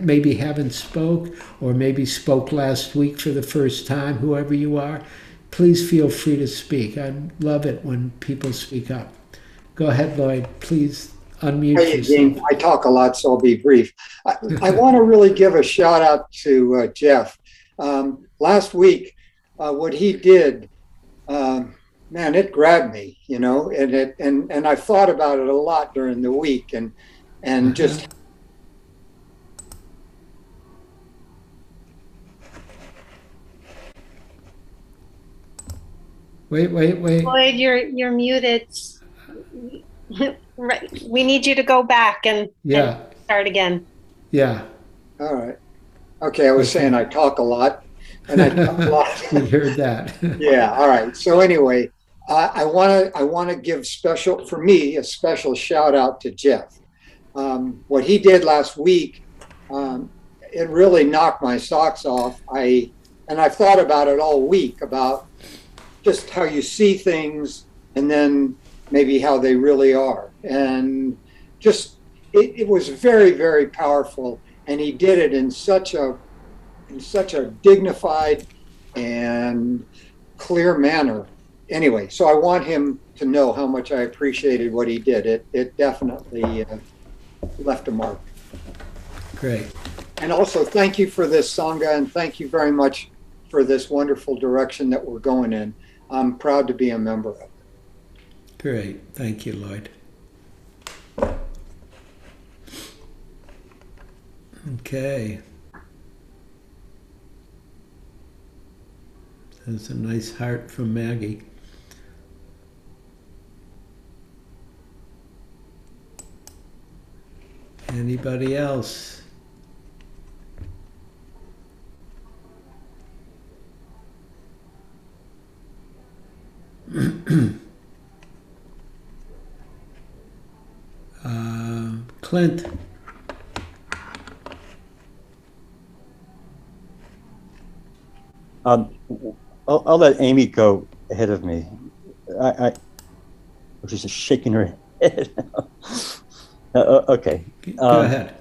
maybe haven't spoke or maybe spoke last week for the first time, whoever you are, please feel free to speak. I love it when people speak up. Go ahead, Lloyd. Please unmute yourself. I talk a lot, so I'll be brief. I want to really give a shout out to Jeff. Last week, what he did, man, it grabbed me, you know, and I've thought about it a lot during the week and just Wait. Lloyd, you're muted. We need you to go back and start again. Yeah. All right. Okay, I was saying I talk a lot. And I talk a lot. You heard that. Yeah, all right. So anyway, I want to give special, for me, a special shout out to Jeff. What he did last week, it really knocked my socks off. And I've thought about it all week, about just how you see things and then maybe how they really are. And just, it was very, very powerful. And he did it in such a dignified and clear manner. Anyway, so I want him to know how much I appreciated what he did. It definitely left a mark. Great. And also, thank you for this Sangha, and thank you very much for this wonderful direction that we're going in. I'm proud to be a member of it. Great. Thank you, Lloyd. Okay. There's a nice heart from Maggie. Anybody else? Clint. I'll let Amy go ahead of me. She's shaking her head. Okay. Go ahead.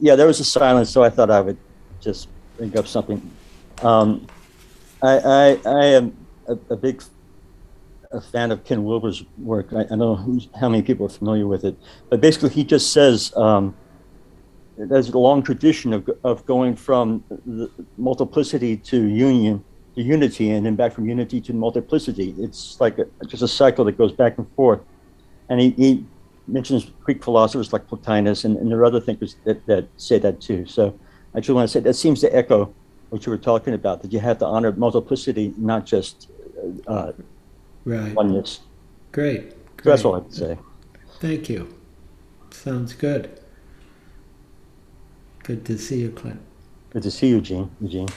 Yeah, there was a silence, so I thought I would just bring up something. I am a big fan of Ken Wilber's work. I don't know how many people are familiar with it, but basically he just says there's a long tradition of going from the multiplicity to union, to unity, and then back from unity to multiplicity. It's like just a cycle that goes back and forth. And he mentions Greek philosophers like Plotinus, and there are other thinkers that say that too. So I just want to say that seems to echo what you were talking about, that you have to honor multiplicity, not just right. Oneness. Great. So that's all I have to say. Thank you. Sounds good. Good to see you, Clint. Good to see you, Eugene.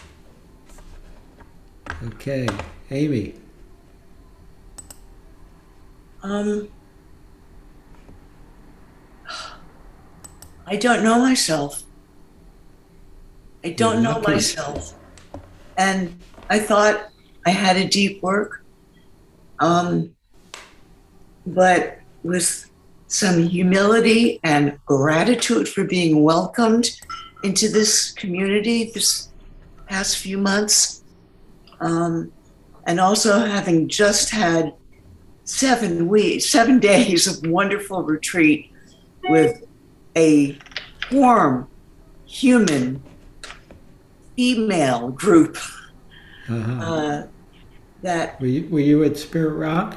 Okay, Amy. I don't know myself. I don't know myself. And I thought I had a deep work, but with some humility and gratitude for being welcomed into this community this past few months. And also having just had 7 days of wonderful retreat with a warm, human, female group. That were you at Spirit Rock,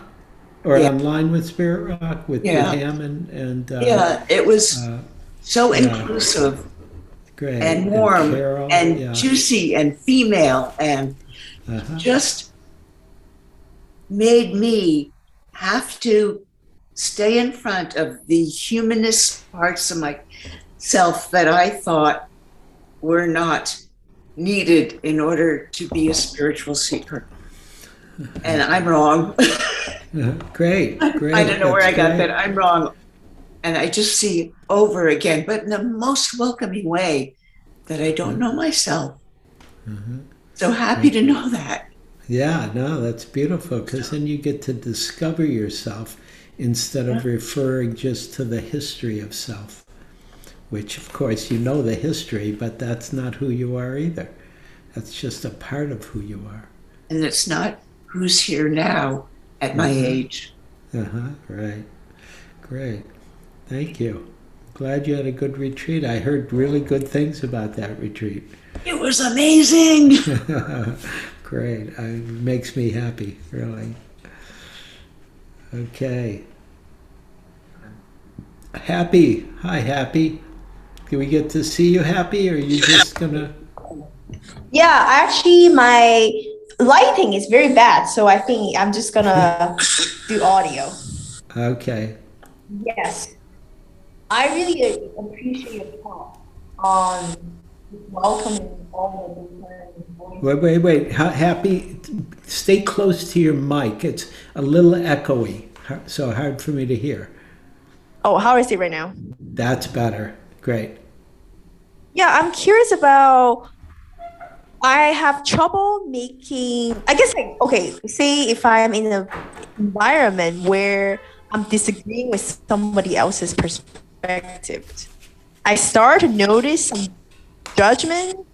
or online with Spirit Rock with Pam and it was so inclusive, great, and warm, and Carol, and juicy and female, and just made me have to stay in front of the humanist parts of myself that I thought were not needed in order to be a spiritual seeker. And I'm wrong. Great. I don't know where I got that. I'm wrong. And I just see over again, but in the most welcoming way, that I don't know myself. So happy to know that. Yeah, no, that's beautiful, because then you get to discover yourself instead of referring just to the history of self, which, of course, you know the history, but that's not who you are either. That's just a part of who you are. And it's not who's here now at my age. Right. Great. Thank you. Glad you had a good retreat. I heard really good things about that retreat. It was amazing. Great. It makes me happy, really. Okay. Happy. Hi, Happy. Do we get to see you, Happy, or are you just going to? Yeah, actually, my lighting is very bad, so I think I'm just going to do audio. Okay. Yes. I really appreciate your talk on welcoming all the different. Wait. Happy, stay close to your mic. It's a little echoey, so hard for me to hear. Oh, how is it right now? That's better. Great. Yeah, I'm curious about, I have trouble making, I guess, like, okay, say if I am in an environment where I'm disagreeing with somebody else's perspective, I start to notice some judgment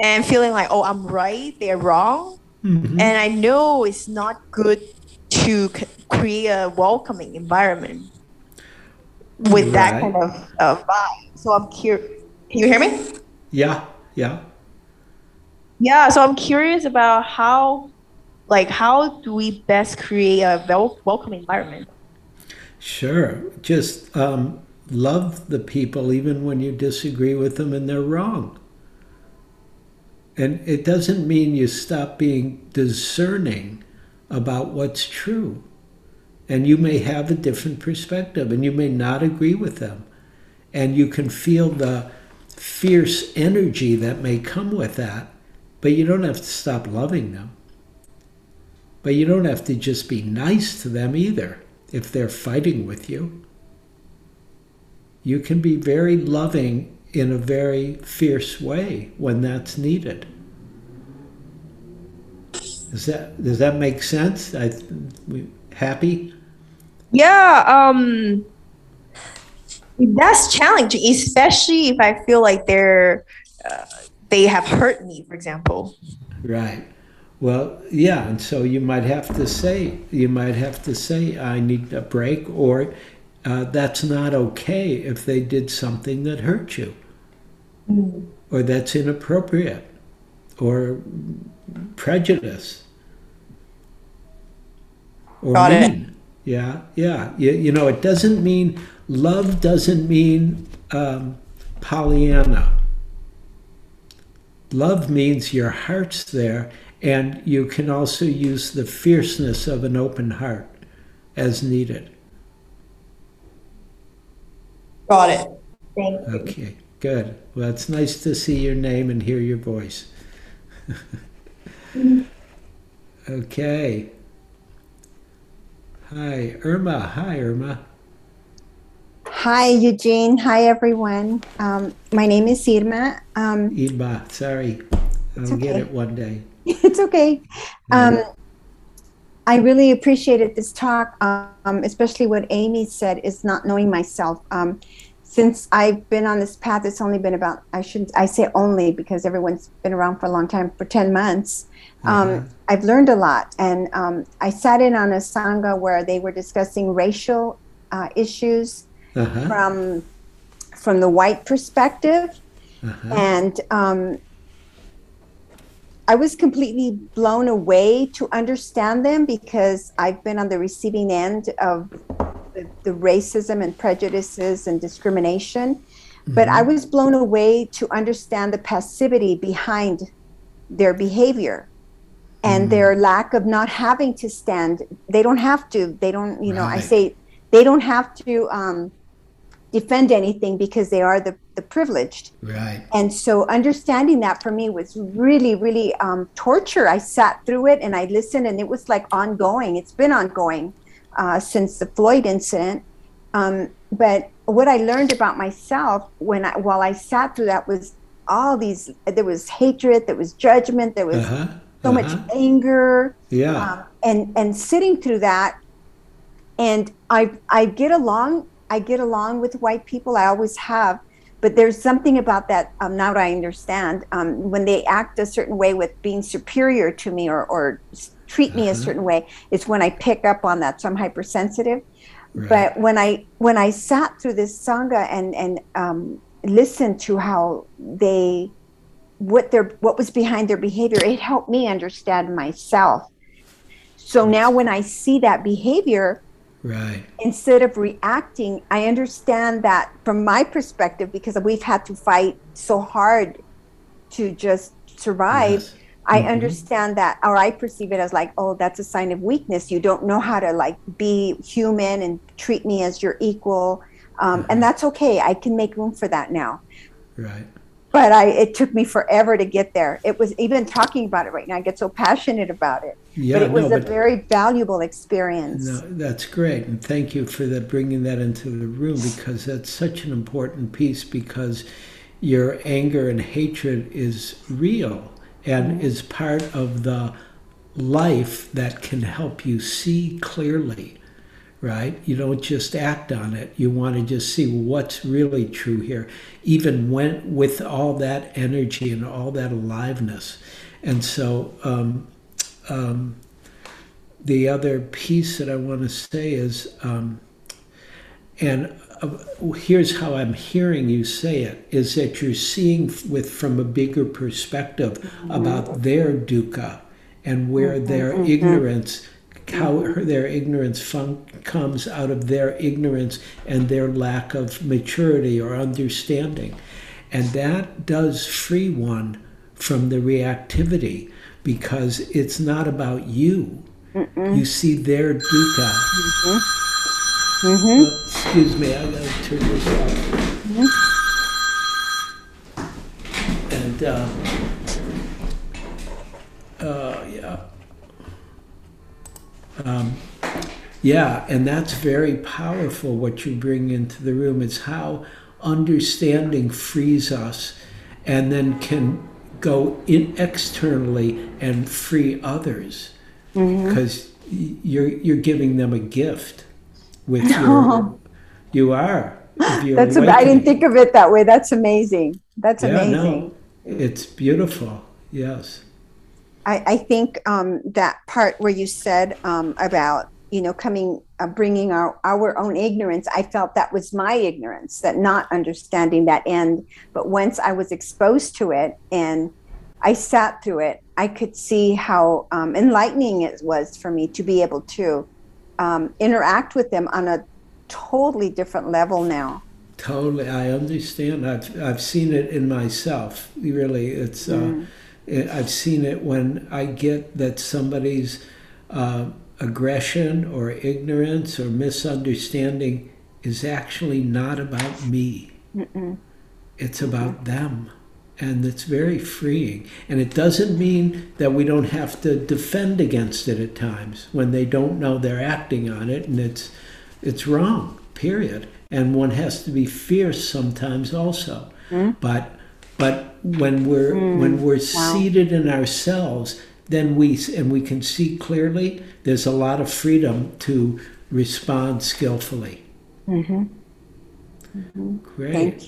and feeling like, oh, I'm right, they're wrong. And I know it's not good to create a welcoming environment with that kind of vibe. So I'm curious. Can you hear me? Yeah. So I'm curious about how do we best create a welcoming environment? Sure. Just love the people, even when you disagree with them and they're wrong. And it doesn't mean you stop being discerning about what's true. And you may have a different perspective, and you may not agree with them. And you can feel the fierce energy that may come with that, but you don't have to stop loving them. But you don't have to just be nice to them either if they're fighting with you. You can be very loving in a very fierce way when that's needed. Does that make sense? Happy? Yeah, that's challenging, especially if I feel like they have hurt me, for example. Right. Well, yeah, and so you might have to say, I need a break, or that's not okay if they did something that hurt you, or that's inappropriate, or prejudice. Or got mean. It. Yeah. You know, it doesn't mean, love doesn't mean Pollyanna. Love means your heart's there, and you can also use the fierceness of an open heart as needed. Got it. Thank you. Okay, good. Well, it's nice to see your name and hear your voice. Okay. Hi, Irma. Hi, Eugene. Hi, everyone. My name is Irma. Irma, sorry. I'll get it one day. It's okay. I really appreciated this talk, especially what Amy said, is not knowing myself. Since I've been on this path, it's only been about, I say only because everyone's been around for a long time, for 10 months. I've learned a lot, and I sat in on a Sangha where they were discussing racial issues from the white perspective, and I was completely blown away to understand them, because I've been on the receiving end of the racism and prejudices and discrimination, but I was blown away to understand the passivity behind their behavior. And their lack of not having to stand, they don't have to defend anything, because they are the privileged. Right. And so understanding that for me was really, really torture. I sat through it and I listened, and it was like ongoing. It's been ongoing since the Floyd incident. But what I learned about myself while I sat through that was there was hatred, there was judgment, there was... so much anger, and sitting through that, and I get along with white people. I always have, but there's something about that. Now that I understand, when they act a certain way with being superior to me or treat me a certain way, it's when I pick up on that. So I'm hypersensitive. Right. But when I sat through this Sangha and listened to how they. What was behind their behavior, it helped me understand myself. So now when I see that behavior, instead of reacting, I understand that from my perspective, because we've had to fight so hard to just survive, I understand that, or I perceive it as like, oh, that's a sign of weakness. You don't know how to like be human and treat me as your equal. And that's okay. I can make room for that now. Right. But it took me forever to get there. It was, even talking about it right now, I get so passionate about it. Yeah, but it was a very valuable experience. No, that's great. And thank you for that, bringing that into the room, because that's such an important piece, because your anger and hatred is real and is part of the life that can help you see clearly, right? You don't just act on it. You want to just see what's really true here, even when with all that energy and all that aliveness. And so the other piece that I want to say is, here's how I'm hearing you say it, is that you're seeing from a bigger perspective about their dukkha and where their ignorance, how their ignorance comes out of their ignorance and their lack of maturity or understanding. And that does free one from the reactivity, because it's not about you. You see their dukkha. Oh, excuse me, I'm going to turn this off. And, and that's very powerful, what you bring into the room. It's how understanding frees us and then can go in externally and free others, because you're giving them a gift with you are. That's I didn't think of it that way. That's amazing. That's amazing. No, it's beautiful. Yes. I think that part where you said about, coming, bringing our own ignorance, I felt that was my ignorance, that not understanding that end. But once I was exposed to it and I sat through it, I could see how enlightening it was for me to be able to interact with them on a totally different level now. Totally. I understand. I've seen it in myself, really. It's I've seen it when I get that somebody's aggression or ignorance or misunderstanding is actually not about me. It's about them. And it's very freeing. And it doesn't mean that we don't have to defend against it at times when they don't know they're acting on it and it's wrong, period. And one has to be fierce sometimes also. But when we're seated in ourselves, then we can see clearly. There's a lot of freedom to respond skillfully. Great.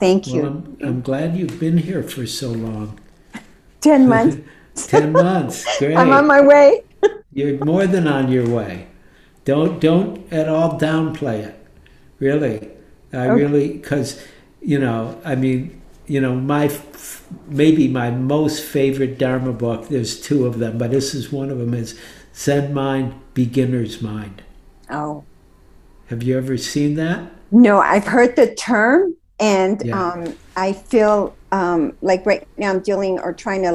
Thank you. Well, I'm glad you've been here for so long. 10 months. 10 months. Great. I'm on my way. You're more than on your way. Don't at all downplay it. Really, because maybe my most favorite Dharma book, there's two of them, but this is one of them, is Zen Mind, Beginner's Mind. Oh. Have you ever seen that? No, I've heard the term, and I feel like right now I'm dealing or trying to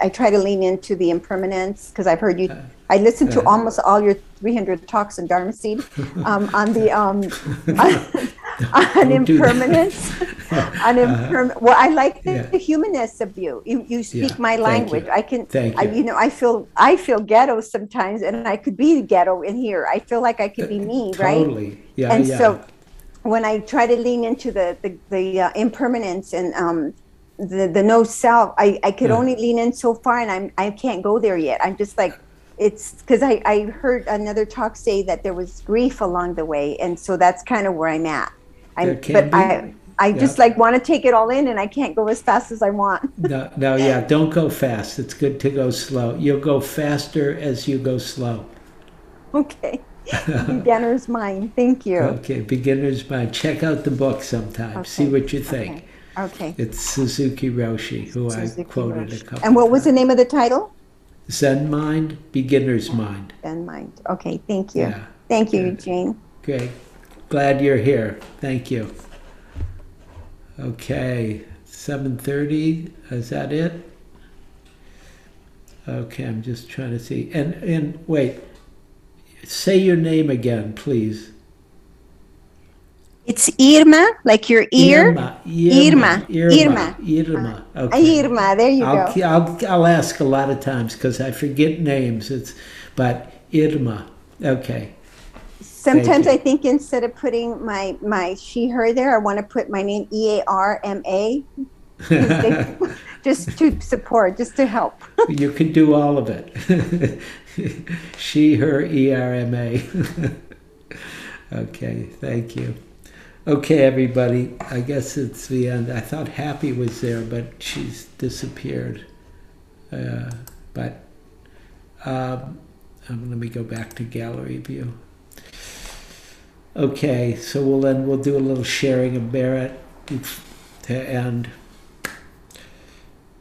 I try to lean into the impermanence, because I've heard you, I listened to almost all your 300 talks on Dharma Seed on the, on impermanence. Well, I like the humanness of you. You speak my language. I feel ghetto sometimes, and I could be ghetto in here. I feel like I could be me, right? Totally. Yeah. And so when I try to lean into the impermanence and the no self, I could only lean in so far, and I can't go there yet. I'm just like, it's because I heard another talk say that there was grief along the way, and so that's kind of where I'm at. I just want to take it all in, and I can't go as fast as I want. Don't go fast. It's good to go slow. You'll go faster as you go slow. Okay. Beginner's Mind. Thank you. Okay, Beginner's Mind. Check out the book sometime. Okay. See what you think. Okay. It's Suzuki Roshi, I quoted a couple. And what was the name of the title? Zen Mind, Beginner's Mind. Zen Mind. Okay, thank you. Yeah. Thank you, Eugene. Great. Glad you're here. Thank you. Okay, 7:30. Is that it? Okay, I'm just trying to see. And wait, say your name again, please. It's Irma, like your ear? Irma. Okay. Irma, there you go. I'll ask a lot of times because I forget names. But Irma, okay. Sometimes I think instead of putting my she, her there, I want to put my name E-A-R-M-A. Just to support, just to help. You can do all of it. She, her, E-R-M-A. Okay, thank you. Okay, everybody, I guess it's the end. I thought Happy was there, but she's disappeared. Let me go back to gallery view. Okay, so we'll do a little sharing of merit to end.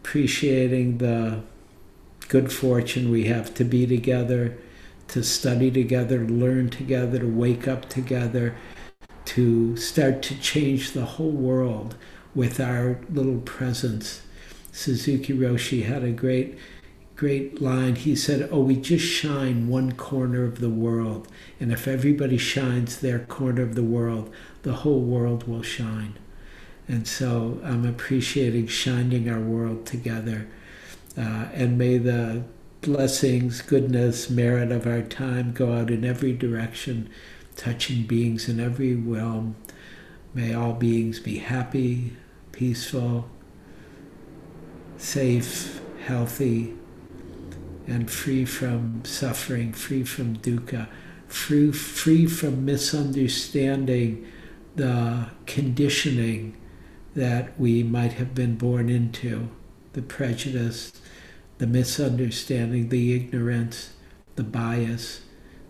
Appreciating the good fortune we have to be together, to study together, learn together, to wake up together, to start to change the whole world with our little presence. Suzuki Roshi had a great line. He said, we just shine one corner of the world, and if everybody shines their corner of the world, the whole world will shine. And so I'm appreciating shining our world together. And may the blessings, goodness, merit of our time go out in every direction, touching beings in every realm. May all beings be happy, peaceful, safe, healthy, and free from suffering, free from dukkha, free from misunderstanding the conditioning that we might have been born into, the prejudice, the misunderstanding, the ignorance, the bias.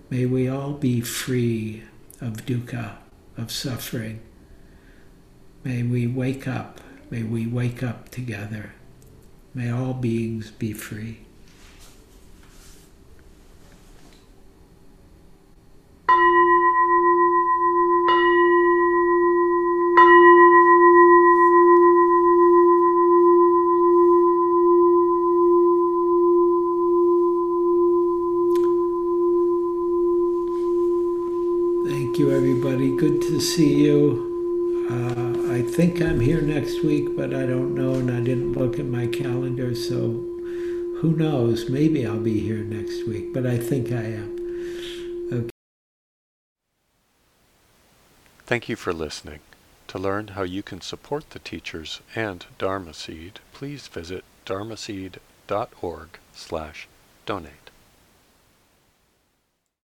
May we all be free of dukkha, of suffering. May we wake up. May we wake up together. May all beings be free. Good to see you. I think I'm here next week, but I don't know, and I didn't look at my calendar, so who knows? Maybe I'll be here next week, but I think I am. Okay. Thank you for listening. To learn how you can support the teachers and Dharma Seed, please visit dharmaseed.org/donate.